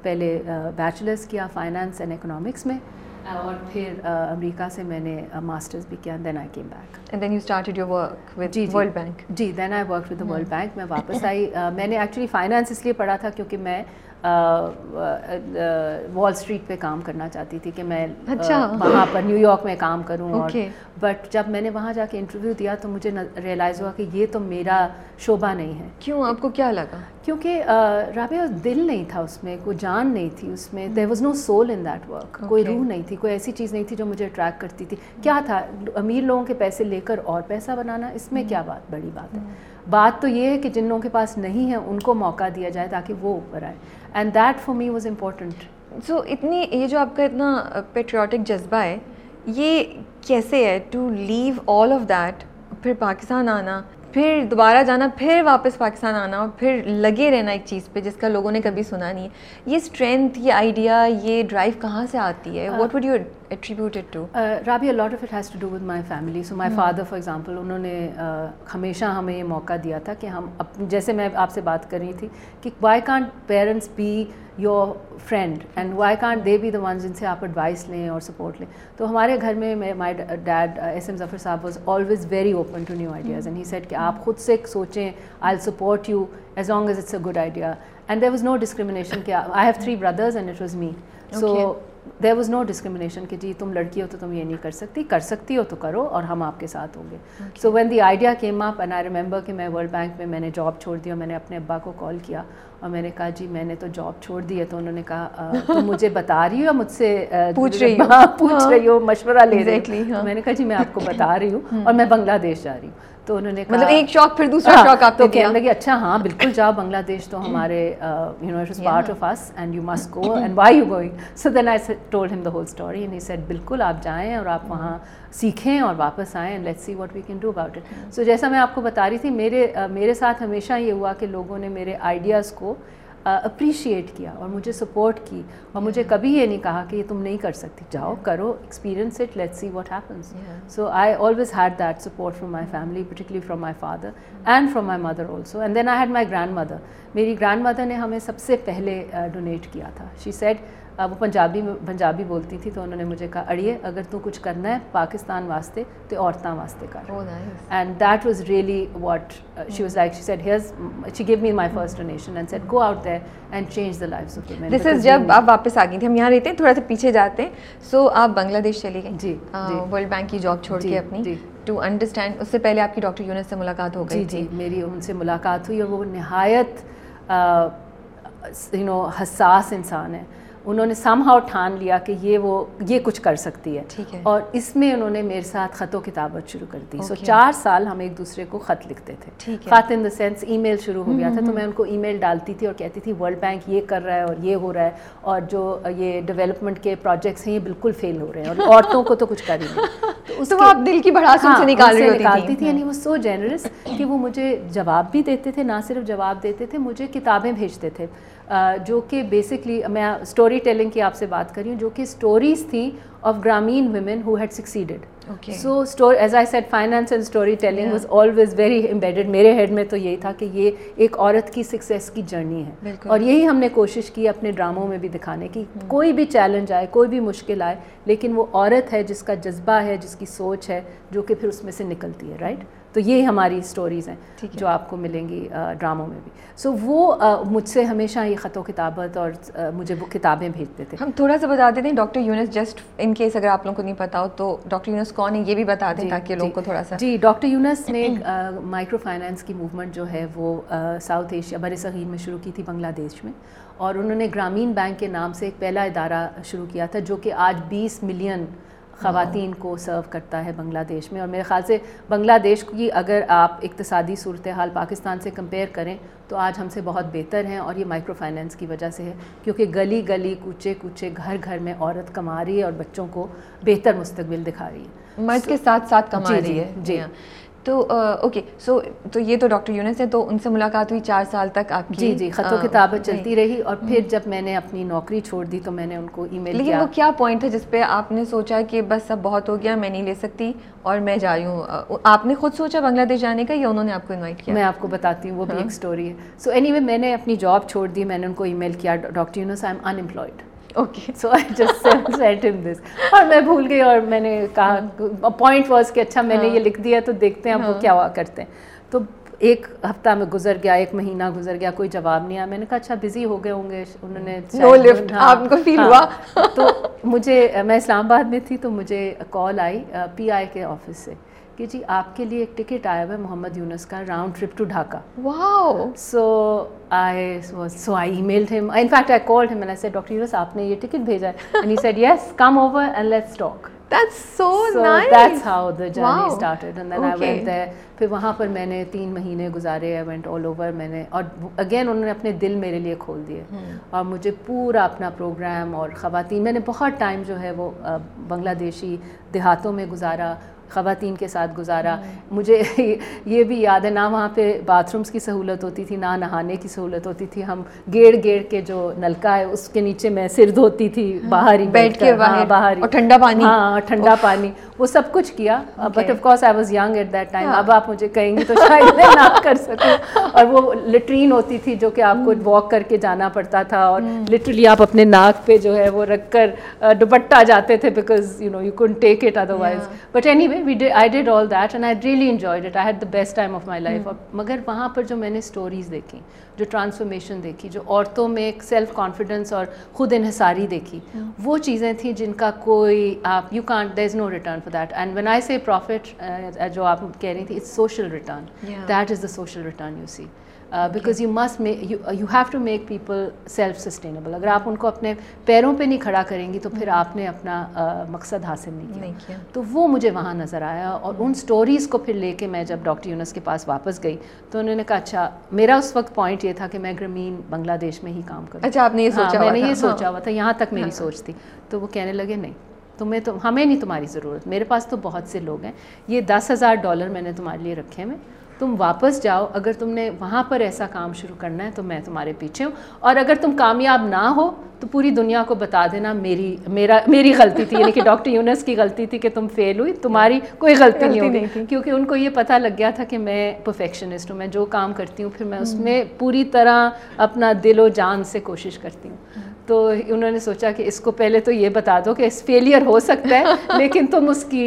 پہلے بیچلرس کیا فائنانس اینڈ اکنامکس میں اور پھر امریکہ سے میں نے ماسٹرز بھی کیا. Then I came back and then you started your work with World Bank. جی then I work with World Bank. میں واپس آئی. میں نے ایکچولی فائنانس اس لیے پڑھا تھا کیونکہ میں وال اسٹریٹ پہ کام کرنا چاہتی تھی کہ میں وہاں پر نیو یارک میں کام کروں, اور بٹ جب میں نے وہاں جا کے انٹرویو دیا تو مجھے ریئلائز ہوا کہ یہ تو میرا شعبہ نہیں ہے. کیوں آپ کو کیا لگا؟ کیونکہ رابعہ دل نہیں تھا اس میں, کوئی جان نہیں تھی اس میں. There was no soul in that work. کوئی روح نہیں تھی, کوئی ایسی چیز نہیں تھی جو مجھے اٹریکٹ کرتی تھی. کیا تھا امیر لوگوں کے پیسے لے کر اور پیسہ بنانا, اس میں کیا بات بڑی بات ہے. بات تو یہ ہے کہ جن لوگوں کے پاس نہیں ہے ان کو موقع دیا جائے تاکہ وہ اوپر آئے, and that for me was important. So اتنی یہ جو آپ کا اتنا پیٹریاٹک جذبہ ہے یہ کیسے ہے to leave all of that, پھر پاکستان آنا, پھر دوبارہ جانا, پھر واپس پاکستان آنا اور پھر لگے رہنا ایک چیز پہ جس کا لوگوں نے کبھی سنا نہیں ہے. یہ اسٹرینتھ, یہ آئیڈیا, یہ ڈرائیو کہاں سے آتی ہے؟ What would you attribute it to? Rabia lot of it has to do with my family. So my father for example, انہوں نے ہمیشہ ہمیں یہ موقع دیا تھا کہ ہم جیسے میں آپ سے بات کر رہی تھی کہ why can't parents be your friend and why can't they be the one جن سے آپ ایڈوائس لیں اور سپورٹ لیں. تو ہمارے گھر میں my dad S M Zafar صاحب was always very open to new ideas and he said کہ آپ خود سے سوچیں, I will support you as long as it's a good idea. And there was no discrimination کہ I have three brothers and it was me. So there was no discrimination کہ جی تم لڑکی ہو تو تم یہ نہیں کر سکتی, کر سکتی ہو تو کرو اور ہم آپ کے ساتھ ہوں گے. So when the idea came up and I remember کہ میں ورلڈ بینک میں میں نے جاب چھوڑ دی اور میں نے اپنے ابا کو کال کیا اور میں نے کہا جی میں نے تو جاب چھوڑ دی ہے. تو انہوں نے کہا تم مجھے بتا رہی ہو یا مجھ سے پوچھ رہی ہو پوچھ رہی ہو مشورہ لے رہی ہو؟ میں نے کہا جی میں آپ کو بتا رہی ہوں اور میں بنگلہ دیش جا رہی ہوں. تو انہوں نے مطلب ایک شوق پھر دوسرا شوق آپ کو کہنے لگے اچھا ہاں بالکل جاؤ بنگلہ دیش تو ہمارے you know it is part of us and you must go and why you going. So then I told him the whole story and he said بالکل آپ جائیں اور آپ وہاں سیکھیں اور واپس آئیں and let's see what we can do about it. So جیسا میں آپ کو بتا رہی تھی میرے میرے ساتھ ہمیشہ یہ ہوا کہ لوگوں نے میرے آئیڈیاز کو اپریشیٹ کیا اور مجھے سپورٹ کی اور مجھے کبھی یہ نہیں کہا کہ یہ تم نہیں کر سکتی, جاؤ کرو experience it, let's see what happens. So I always had that support from my family, particularly from my father and from my mother also. And then I had my grandmother. میری grandmother نے ہمیں سب سے پہلے donate کیا تھا. She said, وہ پنجابی پنجابی بولتی تھی تو انہوں نے مجھے کہا اڑیے اگر تو کچھ کرنا ہے پاکستان واسطے تو عورتوں واسطے کر. And that was really what she was like. She said here's, she gave me my first donation and said go out there and change the lifes of women. This is جب آپ واپس آ گئی تھی. ہم یہاں رہتے ہیں, تھوڑا سا پیچھے جاتے ہیں. سو آپ بنگلہ دیش چلی گئیں جی, ورلڈ بینک کی جاب چھوڑ کے اپنی ٹو انڈرسٹینڈ. اس سے پہلے آپ کی ڈاکٹر یونس سے ملاقات ہو گئی تھی؟ میری ان سے ملاقات ہوئی اور وہ نہایت یو نو حساس انسان ہے. انہوں نے سم ہاؤ ٹھان لیا کہ یہ وہ یہ کچھ کر سکتی ہے اور اس میں انہوں نے میرے ساتھ خط و کتابت شروع کر دی. سو چار سال ہم ایک دوسرے کو خط لکھتے تھے, خط ان دا سینس ای میل شروع ہو گیا تھا. تو میں ان کو ای میل ڈالتی تھی اور کہتی تھی ورلڈ بینک یہ کر رہا ہے اور یہ ہو رہا ہے اور جو یہ ڈیولپمنٹ کے پروجیکٹس ہیں یہ بالکل فیل ہو رہے ہیں اور عورتوں کو تو کچھ کر ہی نہیں. تو اس کو آپ دل کی بھڑاسن سے نکالتی تھی. یعنی وہ سو جینرس کہ وہ مجھے جواب بھی دیتے تھے, نہ صرف جواب دیتے تھے مجھے کتابیں بھیجتے تھے جو کہ بیسکلی میں اسٹوری ٹیلنگ کی آپ سے بات کر رہی ہوں جو کہ اسٹوریز تھیں of Grameen women who had succeeded. So as I said finance and story telling was always very embedded. میرے ہیڈ میں تو یہی تھا کہ یہ ایک عورت کی سکسیس کی جرنی ہے اور یہی ہم نے کوشش کی اپنے ڈراموں میں بھی دکھانے کی. کوئی بھی چیلنج آئے, کوئی بھی مشکل آئے, لیکن وہ عورت ہے جس کا جذبہ ہے, جس کی سوچ ہے, جو کہ پھر اس میں سے نکلتی ہے. رائٹ. تو یہ ہماری اسٹوریز ہیں جو آپ کو ملیں گی ڈراموں میں بھی. سو وہ مجھ سے ہمیشہ یہ خط و کتابت اور مجھے وہ کتابیں بھیجتے تھے. ہم تھوڑا سا بتا دیتے ہیں doctor Yunus, just in case اگر آپ لوگوں کو نہیں پتا ہو تو ڈاکٹر یونس کون ہیں یہ بھی بتا دیں تاکہ لوگوں کو تھوڑا سا. جی, ڈاکٹر یونس نے مائکرو فائنانس کی موومنٹ جو ہے وہ ساؤتھ ایشیا بر صغیر میں شروع کی تھی بنگلہ دیش میں, اور انہوں نے گرامین بینک کے نام سے ایک پہلا ادارہ شروع کیا تھا جو کہ آج بیس ملین خواتین کو سرو کرتا ہے بنگلہ دیش میں. اور میرے خیال سے بنگلہ دیش کی اگر آپ اقتصادی صورتحال پاکستان سے کمپیئر کریں تو آج ہم سے بہت بہتر ہیں, اور یہ مائکرو فائنانس کی وجہ سے ہے کیونکہ گلی گلی کوچے کوچے گھر گھر میں عورت کما رہی ہے اور بچوں کو بہتر مستقبل دکھا رہی ہے, مرد کے ساتھ ساتھ کما رہی ہے. جی تو اوکے, سو تو یہ تو ڈاکٹر یونس ہیں, تو ان سے ملاقات ہوئی چار سال تک آپ کی. جی جی, خط و کتابت چلتی رہی, اور پھر جب میں نے اپنی نوکری چھوڑ دی تو میں نے ان کو ای میل کیا. لیکن وہ کیا پوائنٹ تھا جس پہ آپ نے سوچا کہ بس اب بہت ہو گیا, میں نہیں لے سکتی اور میں جا رہی ہوں؟ آپ نے خود سوچا بنگلہ دیش جانے کا یا انہوں نے آپ کو انوائٹ کیا؟ میں آپ کو بتاتی ہوں, وہ بھی ایک اسٹوری ہے. سو اینی وے میں نے اپنی جاب چھوڑ دی, میں نے ان کو ای میل کیا, doctor Yunus I am unemployed. Okay, so I just sent him this, اور میں بھول گئی, اور میں نے کہا پوائنٹ واز کہ اچھا میں نے یہ لکھ دیا تو دیکھتے ہیں اب وہ کیا ہوا کرتے ہیں. تو ایک ہفتہ میں گزر گیا, ایک مہینہ گزر گیا, کوئی جواب نہیں آیا. میں نے کہا اچھا بزی ہو گئے ہوں گے, انہوں نے نو لفٹ آپ کو فیل ہوا. تو مجھے, میں اسلام آباد میں تھی, تو مجھے کال آئی پی آئی کے آفس سے کہ جی آپ کے لیے ایک ٹکٹ آیا ہوا ہے محمد یونس کا, round trip to Dhaka. Wow. So I so I emailed him, in fact I called him and I said doctor Yunus آپ نے یہ ٹکٹ بھیجا ہے, and he said yes come over and let's talk. That's so nice. So that's how the journey wow. started, and then okay. I went there. پھر وہاں پر میں نے تین مہینے گزارے. I went all over. میں نے اور again انہوں نے اپنے دل میرے لیے کھول دیے, اور مجھے پورا اپنا پروگرام اور خواتین, میں نے بہت ٹائم جو ہے وہ بنگلہ دیشی دیہاتوں میں گزارا, خواتین کے ساتھ گزارا. مجھے یہ بھی یاد ہے, نہ وہاں پہ باتھ رومس کی سہولت ہوتی تھی, نہ نہانے کی سہولت ہوتی تھی. ہم گیڑ گیڑ کے جو نلکا ہے اس کے نیچے میں سر دھوتی تھی باہر ہی بیٹھ کے, باہر ہی, اور ٹھنڈا پانی, ہاں ٹھنڈا پانی, وہ سب کچھ کیا. But of course I was young at that time. اب آپ مجھے کہیں گے تو شاید میں نہ کر سکوں. اور وہ لیٹرین ہوتی تھی جو کہ آپ کو واک کر کے جانا پڑتا تھا, اور لٹرلی آپ اپنے ناک پہ جو ہے وہ رکھ کر دوپٹہ جاتے تھے, because you know you couldn't take it otherwise. But anyway We did, I did all that and I really enjoyed it. I had the best time of my life. مگر وہاں پر جو میں نے stories دیکھی, جو transformation دیکھی, جو عورتوں میں ایک سیلف کانفیڈنس اور خود انحصاری دیکھی, وہ چیزیں تھیں جن کا کوئی آپ you can't, there is no return for that. And when I say profit, جو آپ کہہ رہی تھی, it's social return. That is the social return you see. Uh, because okay. you must make, you, you have to make people self-sustainable. اگر آپ ان کو اپنے پیروں پہ نہیں کھڑا کریں گی تو پھر آپ نے اپنا uh, مقصد حاصل نہیں کیا. تو وہ مجھے وہاں نظر آیا, اور ان سٹوریز کو پھر لے کے میں جب ڈاکٹر یونس کے پاس واپس گئی تو انہوں نے کہا اچھا, میرا اس وقت پوائنٹ یہ تھا کہ میں گرامین بنگلہ دیش میں ہی کام کروں. اچھا, آپ نے یہ سوچا ہوا تھا؟ میں نے یہ سوچا ہوا تھا, یہاں تک میری سوچ تھی. تو وہ کہنے لگے نہیں تمہیں, تو ہمیں نہیں تمہاری ضرورت, میرے پاس تو بہت سے لوگ ہیں, یہ دس ہزار ڈالر میں نے تمہارے لیے رکھے ہیں, تم واپس جاؤ, اگر تم نے وہاں پر ایسا کام شروع کرنا ہے تو میں تمہارے پیچھے ہوں, اور اگر تم کامیاب نہ ہو تو پوری دنیا کو بتا دینا میری میرا میری غلطی تھی, یعنی کہ ڈاکٹر یونس کی غلطی تھی کہ تم فیل ہوئی, تمہاری کوئی غلطی نہیں تھی. کیونکہ ان کو یہ پتہ لگ گیا تھا کہ میں پرفیکشنسٹ ہوں, میں جو کام کرتی ہوں پھر میں اس میں پوری طرح اپنا دل و جان سے کوشش کرتی ہوں. تو انہوں نے سوچا کہ اس کو پہلے تو یہ بتا دو کہ اس فیلئر ہو سکتا ہے لیکن تم اس کی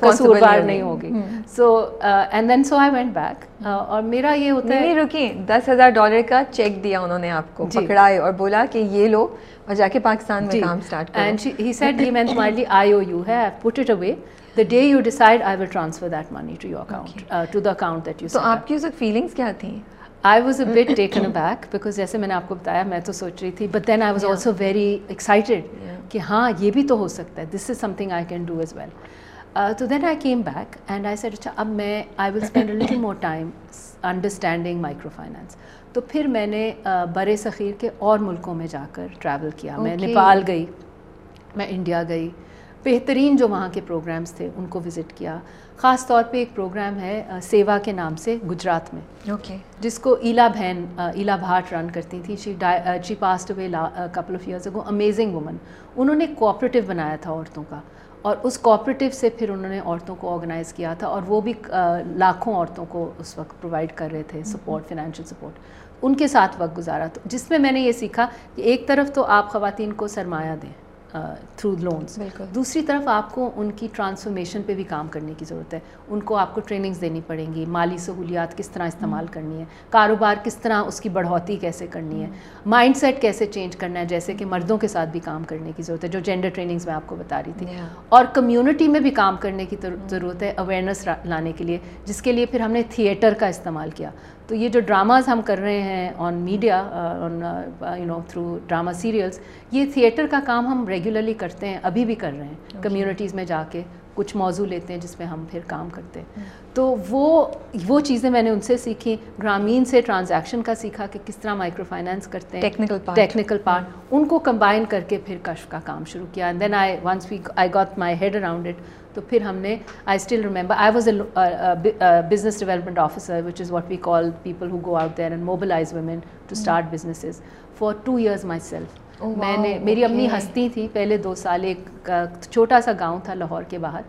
قصوروار نہیں ہوگی. So and then so I went back, اور میرا یہ ہوتا ہے, رکیے, دس ہزار ڈالر کا چیک دیا انہوں نے آپ کو, پکڑائے اور بولا کہ یہ لو اور جا کے پاکستان میں کام اسٹارٹ کرو. اینڈ ہی سیڈ یہ میں تمہارے لیے آئی او یو ہے, I put it away, the day you decide I will transfer that money to your account, to the account that you set up. تو آپ کی اس وقت فیلنگس کیا تھیں؟ I was a bit taken aback because جیسے میں نے آپ کو بتایا میں تو سوچ رہی تھی, but then I was also very excited کہ ہاں یہ بھی تو ہو سکتا ہے, this is something I can do as well. So then I came back and I said اچھا اب میں I will spend a little more time understanding microfinance. تو پھر میں نے برے صغیر کے اور ملکوں میں جا کر ٹریول کیا, میں نیپال گئی, میں انڈیا گئی, بہترین جو وہاں کے پروگرامز تھے ان کو وزٹ کیا. خاص طور پہ ایک پروگرام ہے سیوا کے نام سے گجرات میں, اوکے, جس کو ایلا بہن ایلا بھاٹ رن کرتی تھی. She she passed away couple of years ago, amazing woman. انہوں نے کوآپریٹیو بنایا تھا عورتوں کا, اور اس کوآپریٹیو سے پھر انہوں نے عورتوں کو آرگنائز کیا تھا, اور وہ بھی لاکھوں عورتوں کو اس وقت پرووائڈ کر رہے تھے سپورٹ, فنانشیل سپورٹ. ان کے ساتھ وقت گزارا, تو جس میں میں نے یہ سیکھا کہ ایک طرف تو آپ خواتین کو سرمایہ دیں, تھرو لونز. دوسری طرف آپ کو ان کی ٹرانسفارمیشن پہ بھی کام کرنے کی ضرورت ہے. ان کو آپ کو ٹریننگز دینی پڑیں گی, مالی سہولیات کس طرح استعمال کرنی ہے, کاروبار کس طرح اس کی بڑھوتی کیسے کرنی ہے, مائنڈ سیٹ کیسے چینج کرنا ہے, جیسے کہ مردوں کے ساتھ بھی کام کرنے کی ضرورت ہے جو جینڈر ٹریننگز میں آپ کو بتا رہی تھی, اور کمیونٹی میں بھی کام کرنے کی ضرورت ہے اویئرنیس لانے کے لیے, جس کے لیے پھر ہم نے تھیٹر کا استعمال کیا. تو یہ جو ڈراماز ہم کر رہے ہیں on media, on you know through drama serials, یہ تھیٹر کا کام ہم ریگولرلی کرتے ہیں, ابھی بھی کر رہے ہیں. کمیونٹیز میں جا کے کچھ موضوع لیتے ہیں جس میں ہم پھر کام کرتے ہیں. تو وہ وہ چیزیں میں نے ان سے سیکھی. گرامین سے ٹرانزیکشن کا سیکھا کہ کس طرح مائکرو فائنانس کرتے ہیں, ٹیکنیکل پارٹ ٹیکنیکل پارٹ ان کو کمبائن کر کے پھر کشف کا کام شروع کیا. And then I once we I got my head around it, تو پھر ہم نے I still remember I was a business development officer which is what we call people who go out there and mobilise women to start businesses for two years myself. میں نے میری اپنی ہستی تھی پہلے دو سال, ایک چھوٹا سا گاؤں تھا لاہور کے باہر.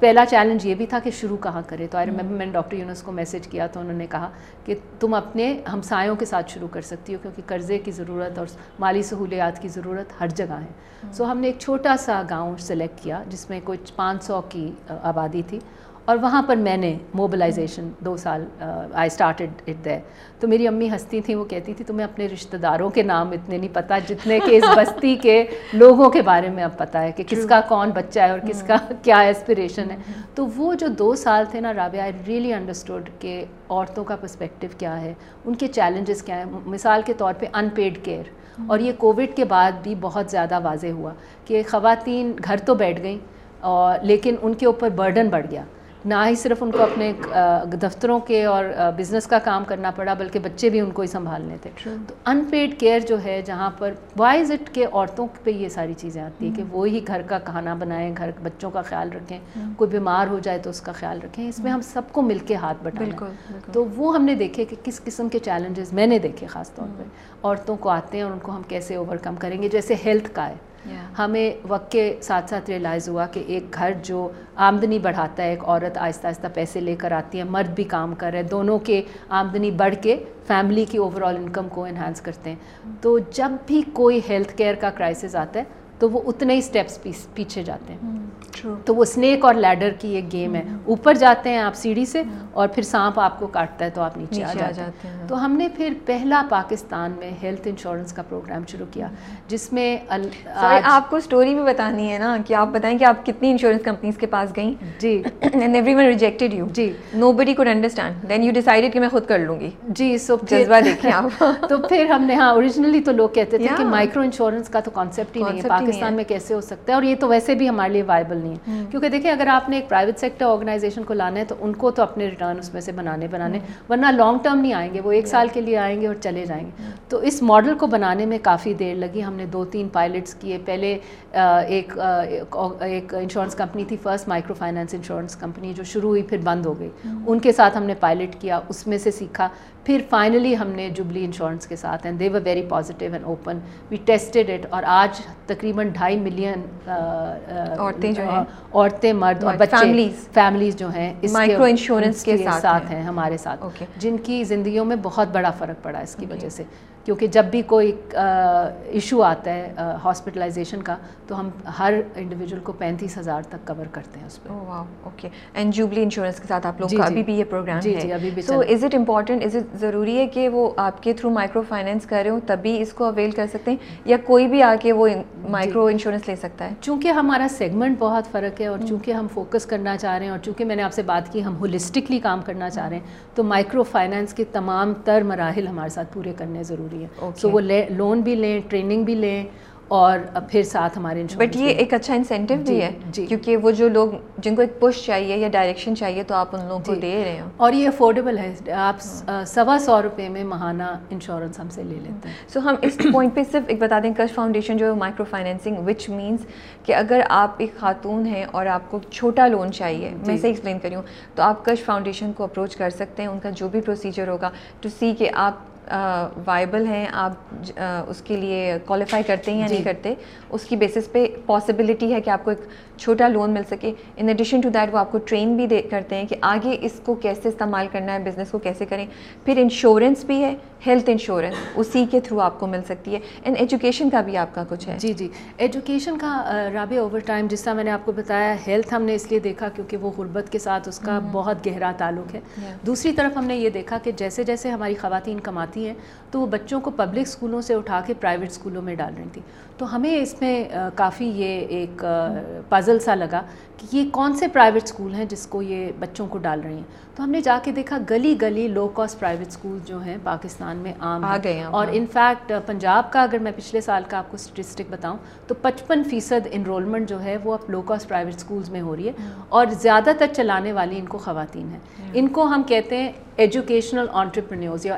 پہلا چیلنج یہ بھی تھا کہ شروع کہاں کرے. تو آئی ریمبر میں نے ڈاکٹر یونس کو میسج کیا تو انہوں نے کہا کہ تم اپنے ہمسایوں کے ساتھ شروع کر سکتی ہو, کیونکہ قرضے کی ضرورت اور مالی سہولیات کی ضرورت ہر جگہ ہے. سو ہم نے ایک چھوٹا سا گاؤں سلیکٹ کیا جس میں کچھ پانچ سو کی آبادی تھی, اور وہاں پر میں نے موبلائزیشن دو سال آئی اسٹارٹیڈ اٹ دیر. تو میری امی ہنستی تھیں, وہ کہتی تھی تمہیں اپنے رشتہ داروں کے نام اتنے نہیں پتہ جتنے کہ اس بستی کے لوگوں کے بارے میں اب پتہ ہے کہ کس کا کون بچہ ہے اور کس کا کیا ایسپریشن ہے. تو وہ جو دو سال تھے نا رابعہ, آئی ریئلی انڈرسٹوڈ کہ عورتوں کا پرسپیکٹیو کیا ہے, ان کے چیلنجز کیا ہیں. مثال کے طور پہ ان پیڈ کیئر, اور یہ کووڈ کے بعد بھی بہت زیادہ واضح ہوا کہ خواتین گھر تو بیٹھ گئیں اور لیکن ان کے اوپر برڈن بڑھ گیا. نہ ہی صرف ان کو اپنے دفتروں کے اور بزنس کا کام کرنا پڑا, بلکہ بچے بھی ان کو ہی سنبھالنے تھے. تو ان پیڈ کیئر جو ہے, جہاں پر وائی از اٹ کہ عورتوں پہ یہ ساری چیزیں آتی ہیں کہ وہی گھر کا کھانا بنائیں, گھر بچوں کا خیال رکھیں, کوئی بیمار ہو جائے تو اس کا خیال رکھیں, اس میں ہم سب کو مل کے ہاتھ بٹانا. تو وہ ہم نے دیکھے کہ کس قسم کے چیلنجز میں نے دیکھے خاص طور پہ عورتوں کو آتے ہیں, اور ان کو ہم کیسے اوور کم کریں گے. جیسے ہیلتھ کا ہے, ہمیں وقت کے ساتھ ساتھ ریئلائز ہوا کہ ایک گھر جو آمدنی بڑھاتا ہے, ایک عورت آہستہ آہستہ پیسے لے کر آتی ہے, مرد بھی کام کر رہے, دونوں کے آمدنی بڑھ کے فیملی کی اوور آل انکم کو انہانس کرتے ہیں. تو جب بھی کوئی ہیلتھ کیئر کا کرائسس آتا ہے تو وہ اتنے ہی اسٹیپس پیچھے جاتے ہیں. تو وہ اسنیک اور لیڈر کی ایک گیم ہے, اوپر جاتے ہیں آپ سیڑھی سے, اور پھر سانپ آپ کو کاٹتا ہے تو آپ نیچے آ جاتے ہیں. تو ہم نے پھر پہلا پاکستان میں ہیلتھ انشورنس کا پروگرام شروع کیا, جس میں آپ کو اسٹوری بھی بتانی ہے نا کہ آپ بتائیں کہ آپ کتنی انشورنس کمپنیز کے پاس گئیں. جی, and everyone rejected you. جی, nobody could understand. Then you decided کہ میں خود کر لوں گی. جی, سو جذبہ دیکھیں آپ. تو پھر ہم نے, ہاں اوریجنلی تو لوگ کہتے تھے کہ مائکرو انشورنس کا تو کانسیپٹ ہی نہیں ہے پاکستان میں, کیسے ہو سکتا ہے, اور یہ تو ویسے بھی ہمارے لیے وائبل نہیں ہے. کیونکہ دیکھیں, اگر آپ نے ایک پرائیویٹ سیکٹر آرگنائزیشن کو لانا ہے تو ان کو تو اپنے ریٹرن اس میں سے بنانے بنانے ورنہ لانگ ٹرم نہیں آئیں گے, وہ ایک سال کے لیے آئیں گے اور چلے جائیں گے. تو اس ماڈل کو بنانے میں کافی دیر لگی. ہم نے دو تین پائلٹس کیے. پہلے ایک ایک انشورنس کمپنی تھی, first microfinance insurance company, جو شروع ہوئی پھر بند ہو گئی, ان کے ساتھ ہم نے پائلٹ کیا, اس میں سے سیکھا. پھر فائنلی ہم نے جبلی انشورنس کے ساتھ, and they were very positive and open, we tested it, اور آج تقریباً ڈھائی ملین عورتیں جو ہیں, عورتیں مرد اور بچے, فیملیز جو ہیں مائکرو انشورنس کے ساتھ ہیں ہمارے ساتھ, جن کی زندگیوں میں بہت بڑا فرق پڑا اس کی وجہ سے. کیونکہ جب بھی کوئی ایشو آتا ہے ہاسپٹلائزیشن کا تو ہم ہر انڈیویجول کو پینتیس ہزار تک کور کرتے ہیں اس پہ. Wow, okay. And Jubilee insurance کے ساتھ آپ لوگ کا ابھی بھی یہ پروگرام ہے. جی, ابھی بھی. So is it important, is it ضروری ہے کہ وہ آپ کے تھرو مائکرو فائنینس کر رہے ہوں تبھی اس کو اویل کر سکتے ہیں, یا کوئی بھی آ کے وہ مائکرو انشورنس لے سکتا ہے؟ چونکہ ہمارا سیگمنٹ بہت فرق ہے, اور چونکہ ہم فوکس کرنا چاہ رہے ہیں, اور چونکہ میں نے آپ سے بات کی ہم ہولسٹکلی کام کرنا چاہ رہے ہیں, تو مائکرو فائنینس کے تمام تر مراحل ہمارے ساتھ پورے کرنے ضروری. سو وہ لون بھی لیں, ٹریننگ بھی لیں, اور پھر ساتھ ہمارے انشورنس. بٹ یہ ایک اچھا انسینٹیو بھی ہے, کیونکہ وہ جو لوگ جن کو ایک پش چاہیے یا ڈائریکشن چاہیے تو آپ ان لوگوں کو دے رہے ہو, اور یہ افورڈیبل ہے. آپ سوا سو روپے میں ماہانہ انشورنس ہم سے لے لیتے ہیں. سو ہم اس پوائنٹ پہ صرف ایک بتا دیں, کشف فاؤنڈیشن جو ہے مائکرو فائنینسنگ, وچ مینس کہ اگر آپ ایک خاتون ہیں اور آپ کو چھوٹا لون چاہیے, میں اسے ایکسپلین کری ہوں, تو آپ کشف فاؤنڈیشن کو اپروچ کر سکتے ہیں. ان کا جو بھی پروسیجر ہوگا ٹو سی کہ آپ وائبل ہیں, آپ اس کے لیے کوالیفائی کرتے ہیں یا نہیں کرتے, اس کی بیسس پہ پاسبلٹی ہے کہ آپ کو ایک چھوٹا لون مل سکے. ان ایڈیشن ٹو دیٹ وہ آپ کو ٹرین بھی کرتے ہیں کہ آگے اس کو کیسے استعمال کرنا ہے, بزنس کو کیسے کریں. پھر انشورنس بھی ہے, ہیلتھ انشورنس اسی کے تھرو آپ کو مل سکتی ہے. اینڈ ایجوکیشن کا بھی آپ کا کچھ ہے. جی جی ایجوکیشن کا رابع اوور ٹائم جس طرح میں نے آپ کو بتایا, ہیلتھ ہم نے اس لیے دیکھا کیونکہ وہ غربت کے ساتھ اس کا بہت گہرا تعلق ہے. دوسری طرف ہم نے یہ دیکھا کہ جیسے جیسے ہماری خواتین کماتی ہیں تو وہ بچوں کو پبلک اسکولوں سے اٹھا کے پرائیویٹ اسکولوں میں ڈال رہی تھیں, تو ہمیں اس میں کافی یہ ایک پازل سا لگا کہ یہ کون سے پرائیویٹ اسکول ہیں جس کو یہ بچوں کو ڈال رہی ہیں. تو ہم نے جا کے دیکھا گلی گلی لو کاسٹ پرائیویٹ اسکول جو ہیں پاکستان میں عام آ گئے ہیں, اور انفیکٹ پنجاب کا اگر میں پچھلے سال کا آپ کو اسٹیٹسٹک بتاؤں تو پچپن فیصد انرولمنٹ جو ہے وہ اب لو کاسٹ پرائیویٹ اسکولز میں ہو رہی ہے, اور زیادہ تر چلانے والی ان کو خواتین ہیں. ان کو ہم کہتے ہیں ایجوکیشنل آنٹرپرینیورز یا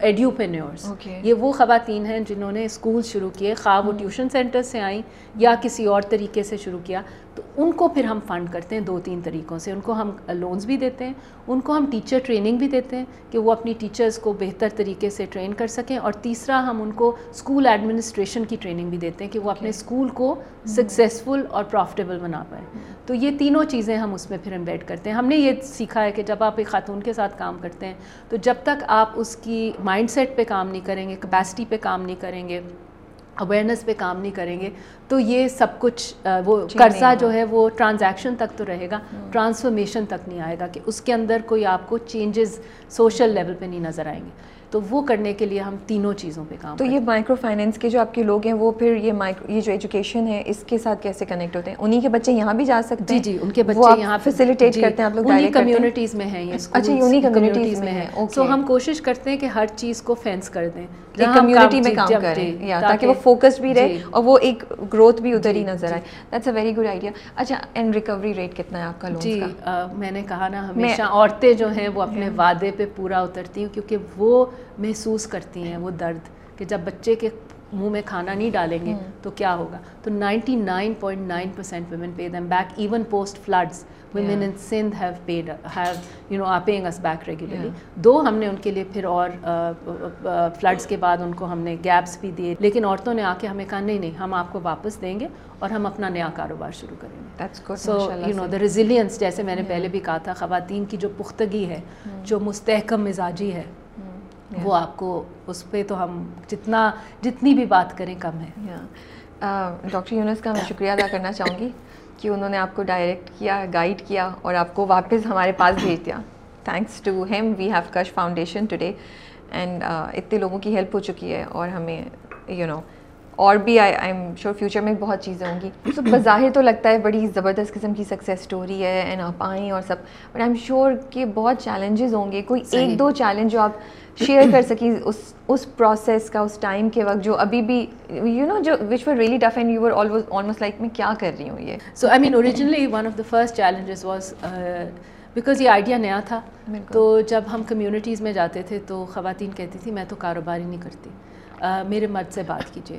ایڈیوپرینیورز. یہ وہ خواتین ہیں جنہوں نے اسکول شروع کیے, خواہ وہ ٹیوشن سینٹر سے آئیں یا کسی اور طریقے سے شروع کیا, تو ان کو پھر ہم فنڈ کرتے ہیں دو تین طریقوں سے. ان کو ہم لونز بھی دیتے ہیں, ان کو ہم ٹیچر ٹریننگ بھی دیتے ہیں کہ وہ اپنی ٹیچرز کو بہتر طریقے سے ٹرین کر سکیں, اور تیسرا ہم ان کو اسکول ایڈمنسٹریشن کی ٹریننگ بھی دیتے ہیں کہ وہ اپنے اسکول کو سکسیزفل اور پروفٹیبل بنا پائیں. تو یہ تینوں چیزیں ہم اس میں پھر امبیڈ کرتے ہیں. ہم نے یہ سیکھا ہے کہ جب آپ ایک خاتون کے ساتھ کام کرتے ہیں تو جب تک آپ اس کی مائنڈ سیٹ پہ کام نہیں کریں گے, کیپیسٹی پہ کام نہیں کریں گے, اویئرنیس پہ کام نہیں کریں گے, تو یہ سب کچھ وہ قرضہ جو ہے وہ ٹرانزیکشن تک تو رہے گا, ٹرانسفارمیشن تک نہیں آئے گا کہ اس کے اندر کوئی آپ کو چینجز سوشل لیول پہ نہیں نظر آئیں گے. تو وہ کرنے کے لیے ہم تینوں چیزوں پہ کام. تو یہ مائیکرو فائنینس کے جو آپ کے لوگ ہیں وہ پھر یہ مائیکرو یہ جو ایجوکیشن ہے اس کے ساتھ کیسے کنیکٹ ہوتے ہیں؟ انہیں کے بچے یہاں بھی جا سکتے ہیں؟ جی جی ان کے بچے یہاں فیسیلیٹیٹ کرتے ہیں, آپ لوگ انہیں کمیونٹیز میں ہیں. اچھا انہیں کمیونٹیز میں ہیں. سو ہم کوشش کرتے ہیں کہ ہر چیز کو فینس کر دیں, کمیونٹی میں کام کریں تاکہ وہ فوکس بھی رہے اور وہ ایک گروتھ بھی ادھر ہی نظر آئے. That's a very good idea. اچھا اینڈ ریکوری ریٹ کتنا ہے آپ کا لون کا؟ جی میں نے کہا نا ہمیشہ عورتیں جو ہیں وہ اپنے وعدے پہ پورا اترتی ہیں کیونکہ وہ محسوس کرتی ہیں وہ درد کہ جب بچے کے منہ میں کھانا نہیں ڈالیں گے تو کیا ہوگا. تو ninety nine point nine percent women pay them back, even post floods women in Sindh have paid have you know are paying us back regularly. دو ہم نے ان کے لیے پھر اور فلڈس کے بعد ان کو ہم نے گیپس بھی دیے, لیکن عورتوں نے آ کے ہمیں کہا نہیں نہیں ہم آپ کو واپس دیں گے اور ہم اپنا نیا کاروبار شروع کریں گے. سو یو نو دا ریزیلینس, جیسے میں نے پہلے بھی کہا تھا, خواتین کی جو پختگی ہے, جو مستحکم مزاجی ہے, وہ آپ کو اس پہ تو ہم جتنا جتنی بھی بات کریں کم ہے. ڈاکٹر یونس کا میں شکریہ ادا کرنا چاہوں گی کہ انہوں نے آپ کو ڈائریکٹ کیا, گائیڈ کیا اور آپ کو واپس ہمارے پاس بھیج دیا. Thanks to ham we have Kashf foundation today, and اتنے لوگوں کی ہیلپ ہو چکی ہے اور ہمیں یو نو اور بھی I I am sure future میں بہت چیزیں ہوں گی. سو بظاہر تو لگتا ہے بڑی زبردست قسم کی سکسیس اسٹوری ہے, اینڈ آپ آئیں اور سب, بٹ آئی ایم شیور کہ بہت چیلنجز ہوں گے. کوئی ایک دو چیلنج جو آپ شیئر کر سکیں اس اس پروسیس کا, اس ٹائم کے وقت جو ابھی بھی یو نو جو which were really tough and you were almost like میں کیا کر رہی ہوں یہ. So I mean originally one of the first challenges was because یہ آئیڈیا نیا تھا, تو جب ہم کمیونٹیز میں جاتے تھے تو خواتین کہتی تھی میں تو کاروبار ہی نہیں کرتی, میرے مرد سے بات کیجیے,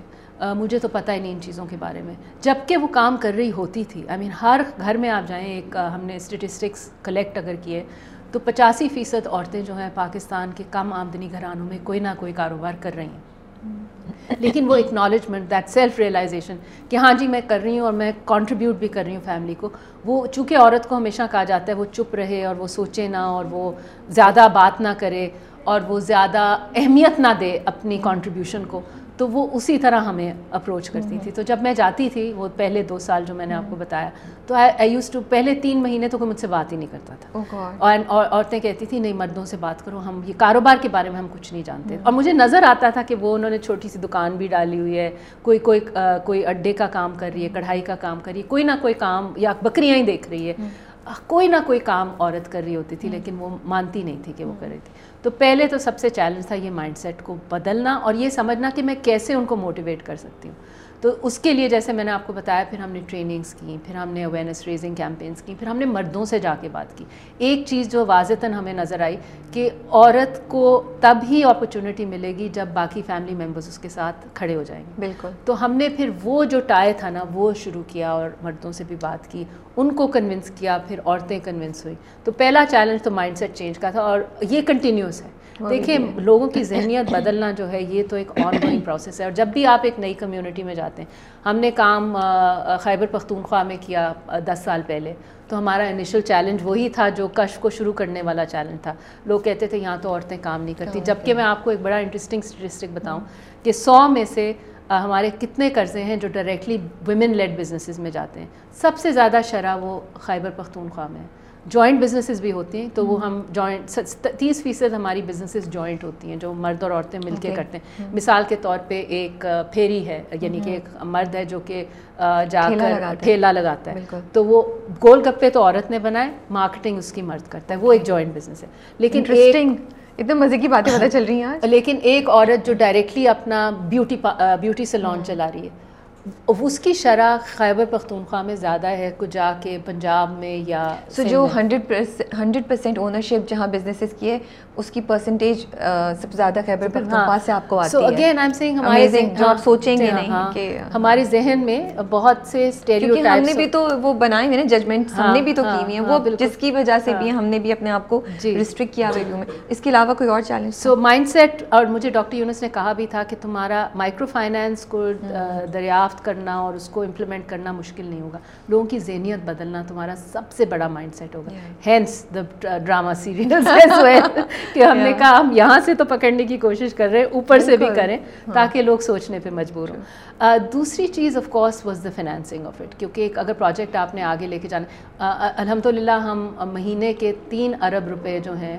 مجھے تو پتہ ہی نہیں ان چیزوں کے بارے میں, جبکہ وہ کام کر رہی ہوتی تھی. آئی مین ہر گھر میں آپ جائیں, ایک ہم نے اسٹیٹسٹکس کلیکٹ اگر کیے تو پچاسی فیصد عورتیں جو ہیں پاکستان کے کم آمدنی گھرانوں میں کوئی نہ کوئی کاروبار کر رہی ہیں, لیکن وہ اکنالجمنٹ, دیٹ سیلف ریئلائزیشن کہ ہاں جی میں کر رہی ہوں اور میں کنٹریبیوٹ بھی کر رہی ہوں فیملی کو, وہ چونکہ عورت کو ہمیشہ کہا جاتا ہے وہ چپ رہے اور وہ سوچے نہ اور وہ زیادہ بات نہ کرے اور وہ زیادہ اہمیت نہ دے اپنی کنٹریبیوشن کو, تو وہ اسی طرح ہمیں اپروچ کرتی تھی. تو جب میں جاتی تھی وہ پہلے دو سال جو میں نے آپ کو بتایا, تو آئی یوز ٹو پہلے تین مہینے تو کوئی مجھ سے بات ہی نہیں کرتا تھا, اور عورتیں کہتی تھیں نہیں مردوں سے بات کرو, ہم یہ کاروبار کے بارے میں ہم کچھ نہیں جانتے. اور مجھے نظر آتا تھا کہ وہ انہوں نے چھوٹی سی دکان بھی ڈالی ہوئی ہے, کوئی کوئی کوئی اڈے کا کام کر رہی ہے, کڑھائی کا کام کر رہی ہے, کوئی نہ کوئی کام, یا بکریاں ہی دیکھ رہی ہے, کوئی نہ کوئی کام عورت کر رہی ہوتی تھی, لیکن وہ مانتی نہیں تھی کہ وہ کر رہی تھی. تو پہلے تو سب سے چیلنج تھا یہ مائنڈ سیٹ کو بدلنا اور یہ سمجھنا کہ میں کیسے ان کو موٹیویٹ کر سکتی ہوں. تو اس کے لیے جیسے میں نے آپ کو بتایا, پھر ہم نے ٹریننگز کی, پھر ہم نے اویئرنیس ریزنگ کیمپینز کی, پھر ہم نے مردوں سے جا کے بات کی. ایک چیز جو واضحتاً ہمیں نظر آئی کہ عورت کو تب ہی اپرچونٹی ملے گی جب باقی فیملی ممبرز اس کے ساتھ کھڑے ہو جائیں گے. بالکل. تو ہم نے پھر وہ جو ٹائے تھا نا وہ شروع کیا اور مردوں سے بھی بات کی, ان کو کنونس کیا, پھر عورتیں کنونس ہوئی. تو پہلا چیلنج تو مائنڈ سیٹ چینج کا تھا اور یہ کنٹینیوس ہے. دیکھیں لوگوں کی ذہنیت بدلنا جو ہے یہ تو ایک آن گوئنگ پروسیس ہے. اور جب بھی آپ ایک نئی کمیونٹی میں جاتے ہیں, ہم نے کام خیبر پختونخوا میں کیا دس سال پہلے, تو ہمارا انیشل چیلنج وہی تھا جو کشف کو شروع کرنے والا چیلنج تھا. لوگ کہتے تھے یہاں تو عورتیں کام نہیں کرتی, جبکہ میں آپ کو ایک بڑا انٹرسٹنگ اسٹیٹسٹک بتاؤں کہ سو میں سے ہمارے کتنے قرضے ہیں جو ڈائریکٹلی ویمن لیڈ بزنسز میں جاتے ہیں. سب سے زیادہ شرح وہ خیبر پختونخوا میں ہے. جوائنٹ بزنسز بھی ہوتی ہیں, تو وہ ہم جوائنٹ تیس فیصد ہماری بزنسز جوائنٹ ہوتی ہیں جو مرد اور عورتیں مل کے کرتے ہیں. مثال کے طور پہ ایک پھیری ہے, یعنی کہ ایک مرد ہے جو کہ جا کر ٹھیلا لگاتا ہے, تو وہ گول گپے تو عورت نے بنائے, مارکیٹنگ اس کی مرد کرتا ہے, وہ ایک جوائنٹ بزنس ہے. لیکن اتنے مزے کی باتیں پتہ چل رہی ہیں. لیکن ایک عورت جو ڈائریکٹلی اپنا بیوٹی بیوٹی سیلون چلا رہی ہے, اس کی شرح خیبر پختونخوا میں زیادہ ہے کچھ جا کے پنجاب میں یا سو جو ہنڈریڈ ہنڈریڈ پرسینٹ اونرشپ جہاں بزنسز کی ہے اس کی پرسنٹیج سب سے زیادہ خیبر پختونخوا سے آپ کو آتی ہے. So again I am seeing ہمارے ذہن آپ سوچیں گے نہیں کہ ہمارے ذہن میں بہت سے اسٹیریوٹائپس, ہم نے بھی تو وہ بنائے ہوئے ہیں ججمنٹس, ہم نے بھی تو کی ہوئی ہیں, وہ جس کی وجہ سے بھی ہم نے بھی اپنے آپ کو ریسٹرکٹ کیا ویلیو میں. اس کے علاوہ کوئی اور چیلنج؟ سو مائنڈ سیٹ, اور مجھے ڈاکٹر یونس نے کہا بھی تھا کہ تمہارا مائکرو فائنانس کو دریافت کرنا اور اس کو امپلیمنٹ کرنا مشکل نہیں ہوگا. لوگوں کی ذہنیت بدلنا تمہارا سب سے بڑا مائنڈ سیٹ ہوگا. ہینس دا ڈراما سیریلز کہ ہم نے کہا ہم یہاں سے تو پکڑنے کی کوشش کر رہے ہیں, اوپر سے بھی کریں تاکہ لوگ سوچنے پہ مجبور ہوں. دوسری چیز of course was the financing of it, کیونکہ ایک اگر پروجیکٹ آپ نے آگے لے کے جانا, الحمدللہ ہم مہینے کے تین ارب روپے جو ہیں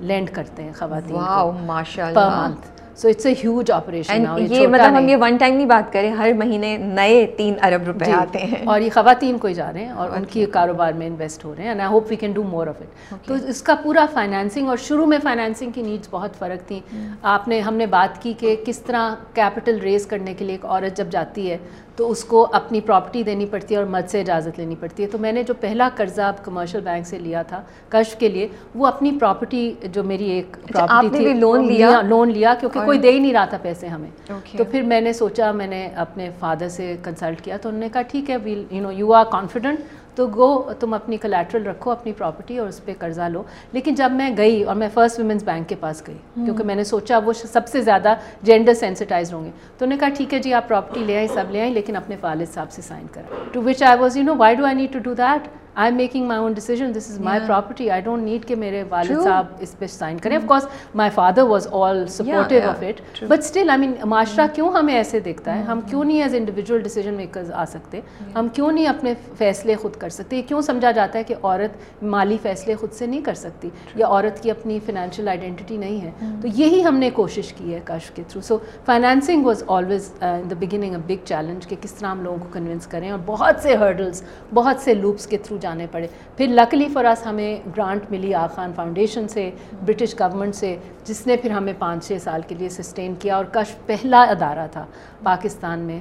لینڈ کرتے ہیں خواتین پر month. So it's a huge operation. یہ مطلب ہم یہ ون ٹائم نہیں بات کریں, ہر مہینے نئے تین ارب روپے آتے ہیں اور یہ خواتین کو ہی جا رہے ہیں اور ان کی کاروبار میں انویسٹ ہو رہے ہیں. And I hope we can do more of it. تو اس کا پورا فائنانسنگ, اور شروع میں فائنانسنگ کی نیڈس بہت فرق تھیں. آپ نے ہم نے بات کی کہ کس طرح کیپٹل ریز کرنے کے لیے ایک عورت جب جاتی ہے تو اس کو اپنی پراپرٹی دینی پڑتی ہے اور مرد سے اجازت لینی پڑتی ہے. تو میں نے جو پہلا قرضہ کمرشل بینک سے لیا تھا کشف کے لیے, وہ اپنی پراپرٹی جو میری ایک پراپرٹی تھی لون لیا لون لیا کیونکہ کوئی دے ہی نہیں رہا تھا پیسے ہمیں. تو پھر میں نے سوچا, میں نے اپنے فادر سے کنسلٹ کیا تو انہوں نے کہا ٹھیک ہے, we you know you are confident to go, تم اپنی کلیٹرل رکھو اپنی پراپرٹی اور اس پہ قرضہ لو. لیکن جب میں گئی اور میں فرسٹ ویمنس بینک کے پاس گئی کیونکہ میں نے سوچا وہ سب سے زیادہ جینڈر سینسٹائزڈ ہوں گے, تو انہوں نے کہا ٹھیک ہے جی آپ پراپرٹی لے آئیں, سب لے آئیں, لیکن اپنے والد صاحب سے سائن کرا. To which I was you know why do I need to do that, I am making my own decision, this is my property, I don't need کہ میرے والد صاحب اس پہ سائن کریں. Of course my father was all supportive of it, but still I mean معاشرہ کیوں ہمیں ایسے دیکھتا ہے, ہم کیوں نہیں ایز انڈیویجول ڈیسیجن میکرز آ سکتے, ہم کیوں نہیں اپنے فیصلے خود کر سکتے, یہ کیوں سمجھا جاتا ہے کہ عورت مالی فیصلے خود سے نہیں کر سکتی یا عورت کی اپنی فائنینشیل آئیڈینٹی نہیں ہے. تو یہی ہم نے کوشش کی ہے کشف کے through. So financing was always in the beginning a big challenge کہ کس طرح ہم لوگوں کو کنونس کریں, اور بہت سے ہرڈلس بہت سے لوپس کے تھرو جانے پڑے. پھر لکلی فار اس ہمیں گرانٹ ملی آغا خان فاؤنڈیشن سے, برٹش گورنمنٹ سے, جس نے پھر ہمیں پانچ چھ سال کے لیے سسٹین کیا. اور کشف پہلا ادارہ تھا پاکستان میں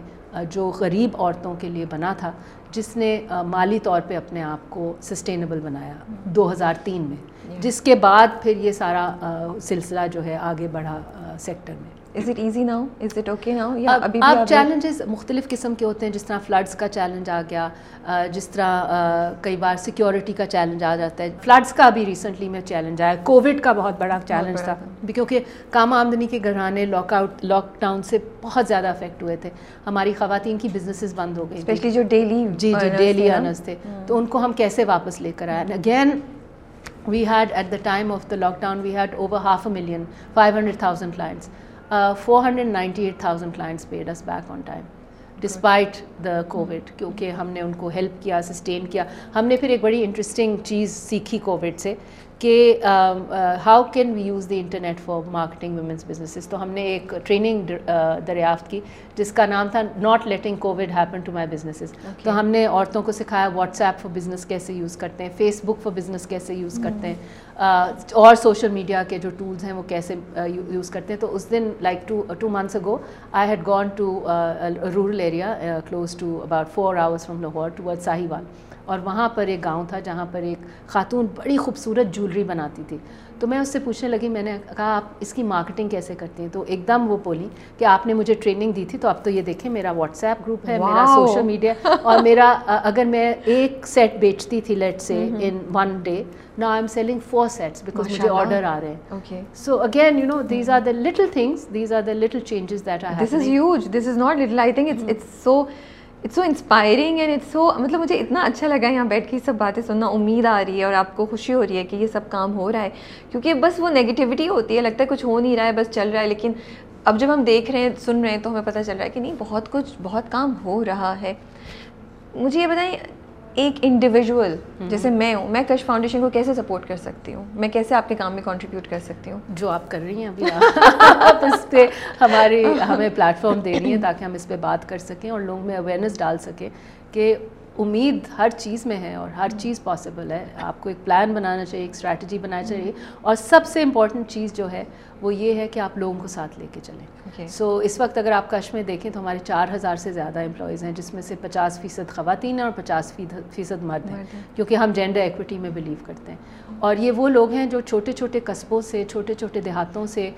جو غریب عورتوں کے لیے بنا تھا, جس نے مالی طور پہ اپنے آپ کو سسٹینیبل بنایا دو ہزار تین میں, جس کے بعد پھر یہ سارا سلسلہ جو ہے آگے بڑھا سیکٹر میں. Is it easy now, is it okay now? اب چیلنجز مختلف قسم کے ہوتے ہیں, جس طرح فلڈس کا چیلنج آ گیا, جس طرح کئی بار سیکیورٹی کا چیلنج آ جاتا ہے, فلڈس کا بھی ریسنٹلی میں چیلنج آیا, کووڈ کا بہت بڑا چیلنج تھا کیونکہ کم آمدنی کے گھرانے لاک آؤٹ لاک ڈاؤن سے بہت زیادہ افیکٹ ہوئے تھے. ہماری خواتین کی بزنسز بند ہو گئی, اسپیشلی جو ڈیلی جی جی ڈیلی ارنرز تھے, تو ان کو ہم کیسے واپس لے کر آئے. Again we had at the time of the lockdown we had over half a million five hundred thousand clients. Uh, four hundred ninety-eight thousand clients paid us back on time despite the COVID, کیونکہ ہم نے ان کو help کیا, sustain کیا. ہم نے پھر ایک بڑی انٹرسٹنگ چیز سیکھی کووڈ سے کہ how can we use the internet for marketing women's businesses. تو ہم نے ایک ٹریننگ دریافت کی جس کا نام تھا not letting Covid happen to my businesses. تو ہم نے عورتوں کو سکھایا واٹس ایپ فار بزنس کیسے یوز کرتے ہیں, فیس بک فار بزنس کیسے یوز کرتے ہیں, اور سوشل میڈیا کے جو ٹولز ہیں وہ کیسے یوز کرتے ہیں. تو اس دن like two two months ago I had gone to rural area close to about four hours from Lahore toward Sahiwal, اور وہاں پر ایک گاؤں تھا جہاں پر ایک خاتون بڑی خوبصورت جولری بناتی تھی. تو میں اس سے پوچھنے لگی, میں نے کہا آپ اس کی مارکیٹنگ کیسے کرتی ہیں؟ تو ایک دم وہ بولی کہ آپ نے مجھے ٹریننگ دی تھی, تو اب تو یہ دیکھیں میرا واٹس ایپ گروپ ہے, میرا سوشل میڈیا, اور میرا اگر میں ایک سیٹ بیچتی تھی لیٹ سے in one day, now I am selling four sets because مجھے آرڈر آ رہے ہیں. So again you know these are the little things, these are the little changes that are happening. This is huge, this is not little. I think it's it's so it's so inspiring and it's so, مطلب مجھے اتنا اچھا لگا یہاں بیٹھ کے سب باتیں سننا, امید آ رہی ہے اور آپ کو خوشی ہو رہی ہے کہ یہ سب کام ہو رہا ہے, کیونکہ بس وہ نیگیٹیوٹی ہوتی ہے, لگتا ہے کچھ ہو نہیں رہا ہے, بس چل رہا ہے. لیکن اب جب ہم دیکھ رہے ہیں, سن رہے ہیں, تو ہمیں پتہ چل رہا ہے کہ نہیں, بہت کچھ, بہت کام ہو رہا ہے. مجھے یہ بتائیں, ایک انڈیویژول جیسے میں ہوں, میں کشف فاؤنڈیشن کو کیسے سپورٹ کر سکتی ہوں؟ میں کیسے آپ کے کام میں کنٹریبیوٹ کر سکتی ہوں؟ جو آپ کر رہی ہیں ابھی, آپ اس پہ ہماری ہمیں پلیٹ فارم دے رہی ہیں تاکہ ہم اس پہ بات کر سکیں اور لوگوں میں اویئرنیس ڈال سکیں کہ امید ہر چیز میں ہے اور ہر چیز پاسبل ہے. آپ کو ایک پلان بنانا چاہیے, ایک اسٹریٹجی بنانا چاہیے, اور سب سے امپورٹنٹ چیز جو ہے وہ یہ ہے کہ آپ لوگوں کو ساتھ لے کے چلیں. سو اس وقت اگر آپ کشف میں دیکھیں تو ہمارے چار ہزار سے زیادہ امپلائیز ہیں, جس میں سے پچاس فیصد خواتین ہیں اور پچاس فیصد مرد ہیں, کیونکہ ہم جینڈر ایکوٹی میں بلیو کرتے ہیں. اور یہ وہ لوگ ہیں جو چھوٹے چھوٹے قصبوں سے, چھوٹے چھوٹے دیہاتوں سے,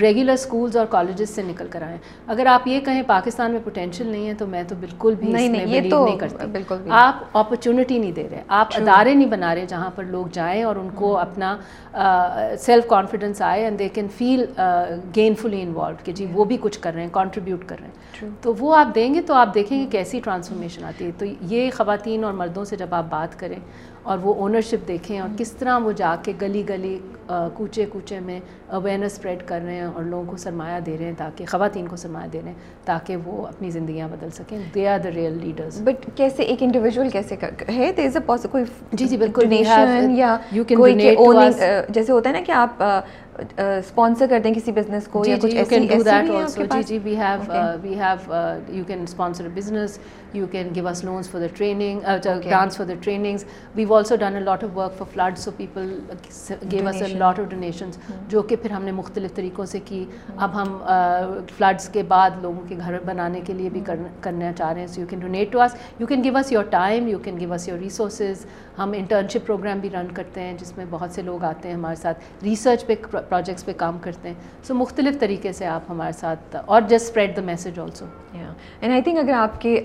ریگولر اسکولز اور کالجز سے نکل کر آئے ہیں. اگر آپ یہ کہیں پاکستان میں پوٹینشیل نہیں ہے, تو میں تو بالکل بھی اس میں بلیو نہیں کرتی. آپ اپرچونٹی نہیں دے رہے, آپ ادارے نہیں بنا رہے جہاں پر لوگ جائیں اور ان کو اپنا سیلف کانفیڈنس آئے and they can feel gainfully involved کہ جی وہ بھی کچھ کر رہے ہیں, کنٹریبیوٹ کر رہے ہیں. تو وہ آپ دیں گے تو آپ دیکھیں گے کیسی ٹرانسفارمیشن آتی ہے. تو یہ خواتین اور مردوں سے جب آپ بات کریں اور وہ اونرشپ دیکھیں اور کس طرح وہ جا کے گلی گلی, کوچے کوچے میں اویئرنیس اسپریڈ کر رہے ہیں اور لوگوں کو سرمایہ دے رہے ہیں, تاکہ خواتین کو سرمایہ دے رہے ہیں تاکہ وہ اپنی زندگیاں بدل سکیں. They are the real leaders. But کیسے ایک انڈیویجول کیسے ہے, دیر از اے پاسبل کوئی, جی جی بالکل, ڈونیشن یا کوئی جیسے ہوتا ہے نا کہ آپ اسپانسر کر دیں کسی بزنس کو یا کچھ ایسی, جی جی we have we have you can sponsor a business, you can give us loans for the training, grants for the trainings. We have also done a lot of work for flood, so people give us a lot of donations, جو کہ پھر ہم نے مختلف طریقوں سے کی. اب ہم فلڈس کے بعد لوگوں کے گھر بنانے کے لیے بھی کرنا چاہ رہے ہیں. So you can donate to us, you can give us your time, you can give us your resources. ہم انٹرنشپ پروگرام بھی رن کرتے ہیں جس میں بہت سے لوگ آتے ہیں ہمارے ساتھ, ریسرچ پہ پروجیکٹس پہ کام کرتے ہیں. سو مختلف طریقے سے آپ ہمارے ساتھ, اور just spread the message also. And I think اگر آپ کے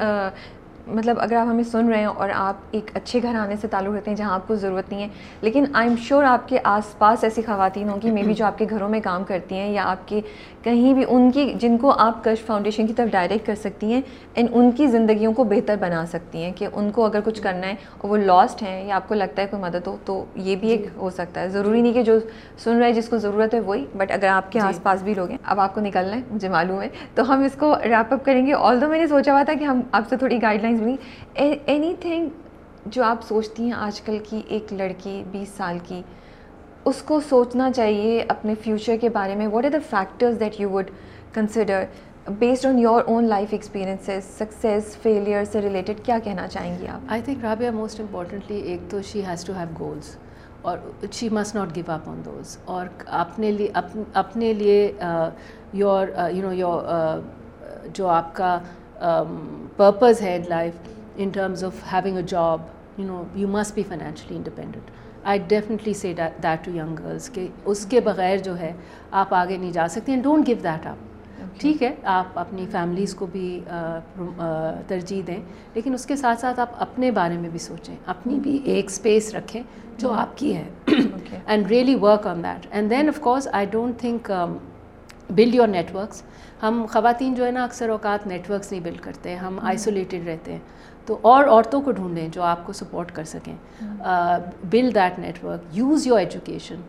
مطلب اگر آپ ہمیں سن رہے ہیں اور آپ ایک اچھے گھرانے سے تعلق رکھتے ہیں جہاں آپ کو ضرورت نہیں ہے, لیکن آئی ایم شیور آپ کے آس پاس ایسی خواتین ہوں گی مے بی جو آپ کے گھروں میں کام کرتی ہیں یا آپ کے کہیں بھی, ان کی جن کو آپ کشف فاؤنڈیشن کی طرف ڈائریکٹ کر سکتی ہیں اینڈ ان کی زندگیوں کو بہتر بنا سکتی ہیں, کہ ان کو اگر کچھ کرنا ہے اور وہ لاسٹ ہیں یا آپ کو لگتا ہے کوئی مدد ہو تو یہ بھی ایک ہو سکتا ہے. ضروری نہیں کہ جو سن رہا ہے جس کو ضرورت ہے وہی, بٹ اگر آپ کے آس پاس بھی لوگ ہیں. اب آپ کو نکلنا ہے مجھے معلوم ہے, تو ہم اس کو ریپ اپ کریں گے. آل دو میں نے سوچا ہوا تھا کہ ہم آپ سے تھوڑی گائیڈ لائن, اینی تھنگ جو آپ سوچتی ہیں آج کل کی ایک لڑکی بیس سال کی, اس کو سوچنا چاہیے اپنے فیوچر کے بارے میں, what are the factors that you would consider based on your own life experiences, success, failure سے ریلیٹڈ کیا کہنا چاہیں گی آپ؟ I think Rabia most importantly ایک تو she has to have goals, اور she must not give up on those, اور اپنے لیے اپنے لیے یور یو نو یور جو آپ کا پرپز ہے in life, in terms of having a job, you know you must be financially independent. I definitely say that to young girls کہ اس کے بغیر جو ہے آپ آگے نہیں جا سکتی, and don't give that up. ٹھیک ہے, آپ اپنی فیملیز کو بھی ترجیح دیں, لیکن اس کے ساتھ ساتھ آپ اپنے بارے میں بھی سوچیں, اپنی بھی ایک اسپیس رکھیں جو آپ کی ہے, and really work on that. And then of course I don't think build your net works. ہم خواتین جو ہے نا اکثر اوقات نیٹ ورکس نہیں بلڈ کرتے, ہم آئسولیٹڈ رہتے ہیں, تو اور عورتوں کو ڈھونڈیں جو آپ کو سپورٹ کر سکیں. Build that network, use your education.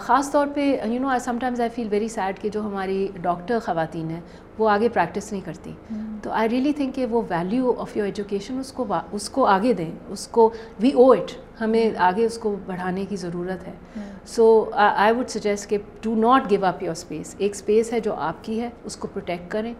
خاص طور پہ you know I sometimes I feel very sad کہ جو ہماری ڈاکٹر خواتین ہیں وہ آگے پریکٹس نہیں کرتی, تو آئی ریئلی تھنک کہ وہ ویلیو آف یور ایجوکیشن اس کو اس کو آگے دیں, اس کو وی او اٹ, ہمیں آگے اس کو بڑھانے کی ضرورت ہے. سو آئی وڈ سجیسٹ کہ do not give up your space. ایک اسپیس ہے جو آپ کی ہے, اس کو پروٹیکٹ کریں,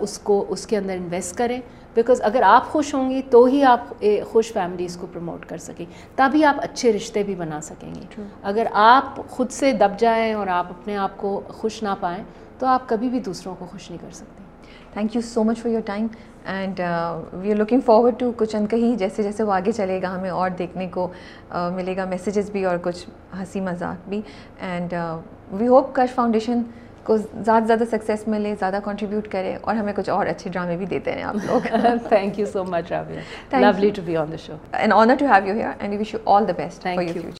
اس کو اس کے اندر انویسٹ کریں, بیکاز اگر آپ خوش ہوں گی تو ہی آپ خوش فیملیز کو پروموٹ کر سکیں, تبھی آپ اچھے رشتے بھی بنا سکیں گے. اگر آپ خود سے دب جائیں اور آپ اپنے آپ کو خوش نہ پائیں تو آپ کبھی بھی دوسروں کو خوش نہیں کر سکتے. Thank you so much for your time and we are looking forward to کچھ انکہی. جیسے جیسے وہ آگے چلے گا ہمیں اور دیکھنے کو uh, ملے گا, میسیجز بھی اور کچھ ہنسی مذاق بھی. And we hope Kashf foundation کو زیادہ سے زیادہ سکسیس ملے, زیادہ کنٹریبیوٹ کرے اور ہمیں کچھ اور اچھے ڈرامے بھی دیتے ہیں آپ لوگ. Thank you so much Rabia, lovely to be on the show and honour to have you here and we wish you all the best for your future.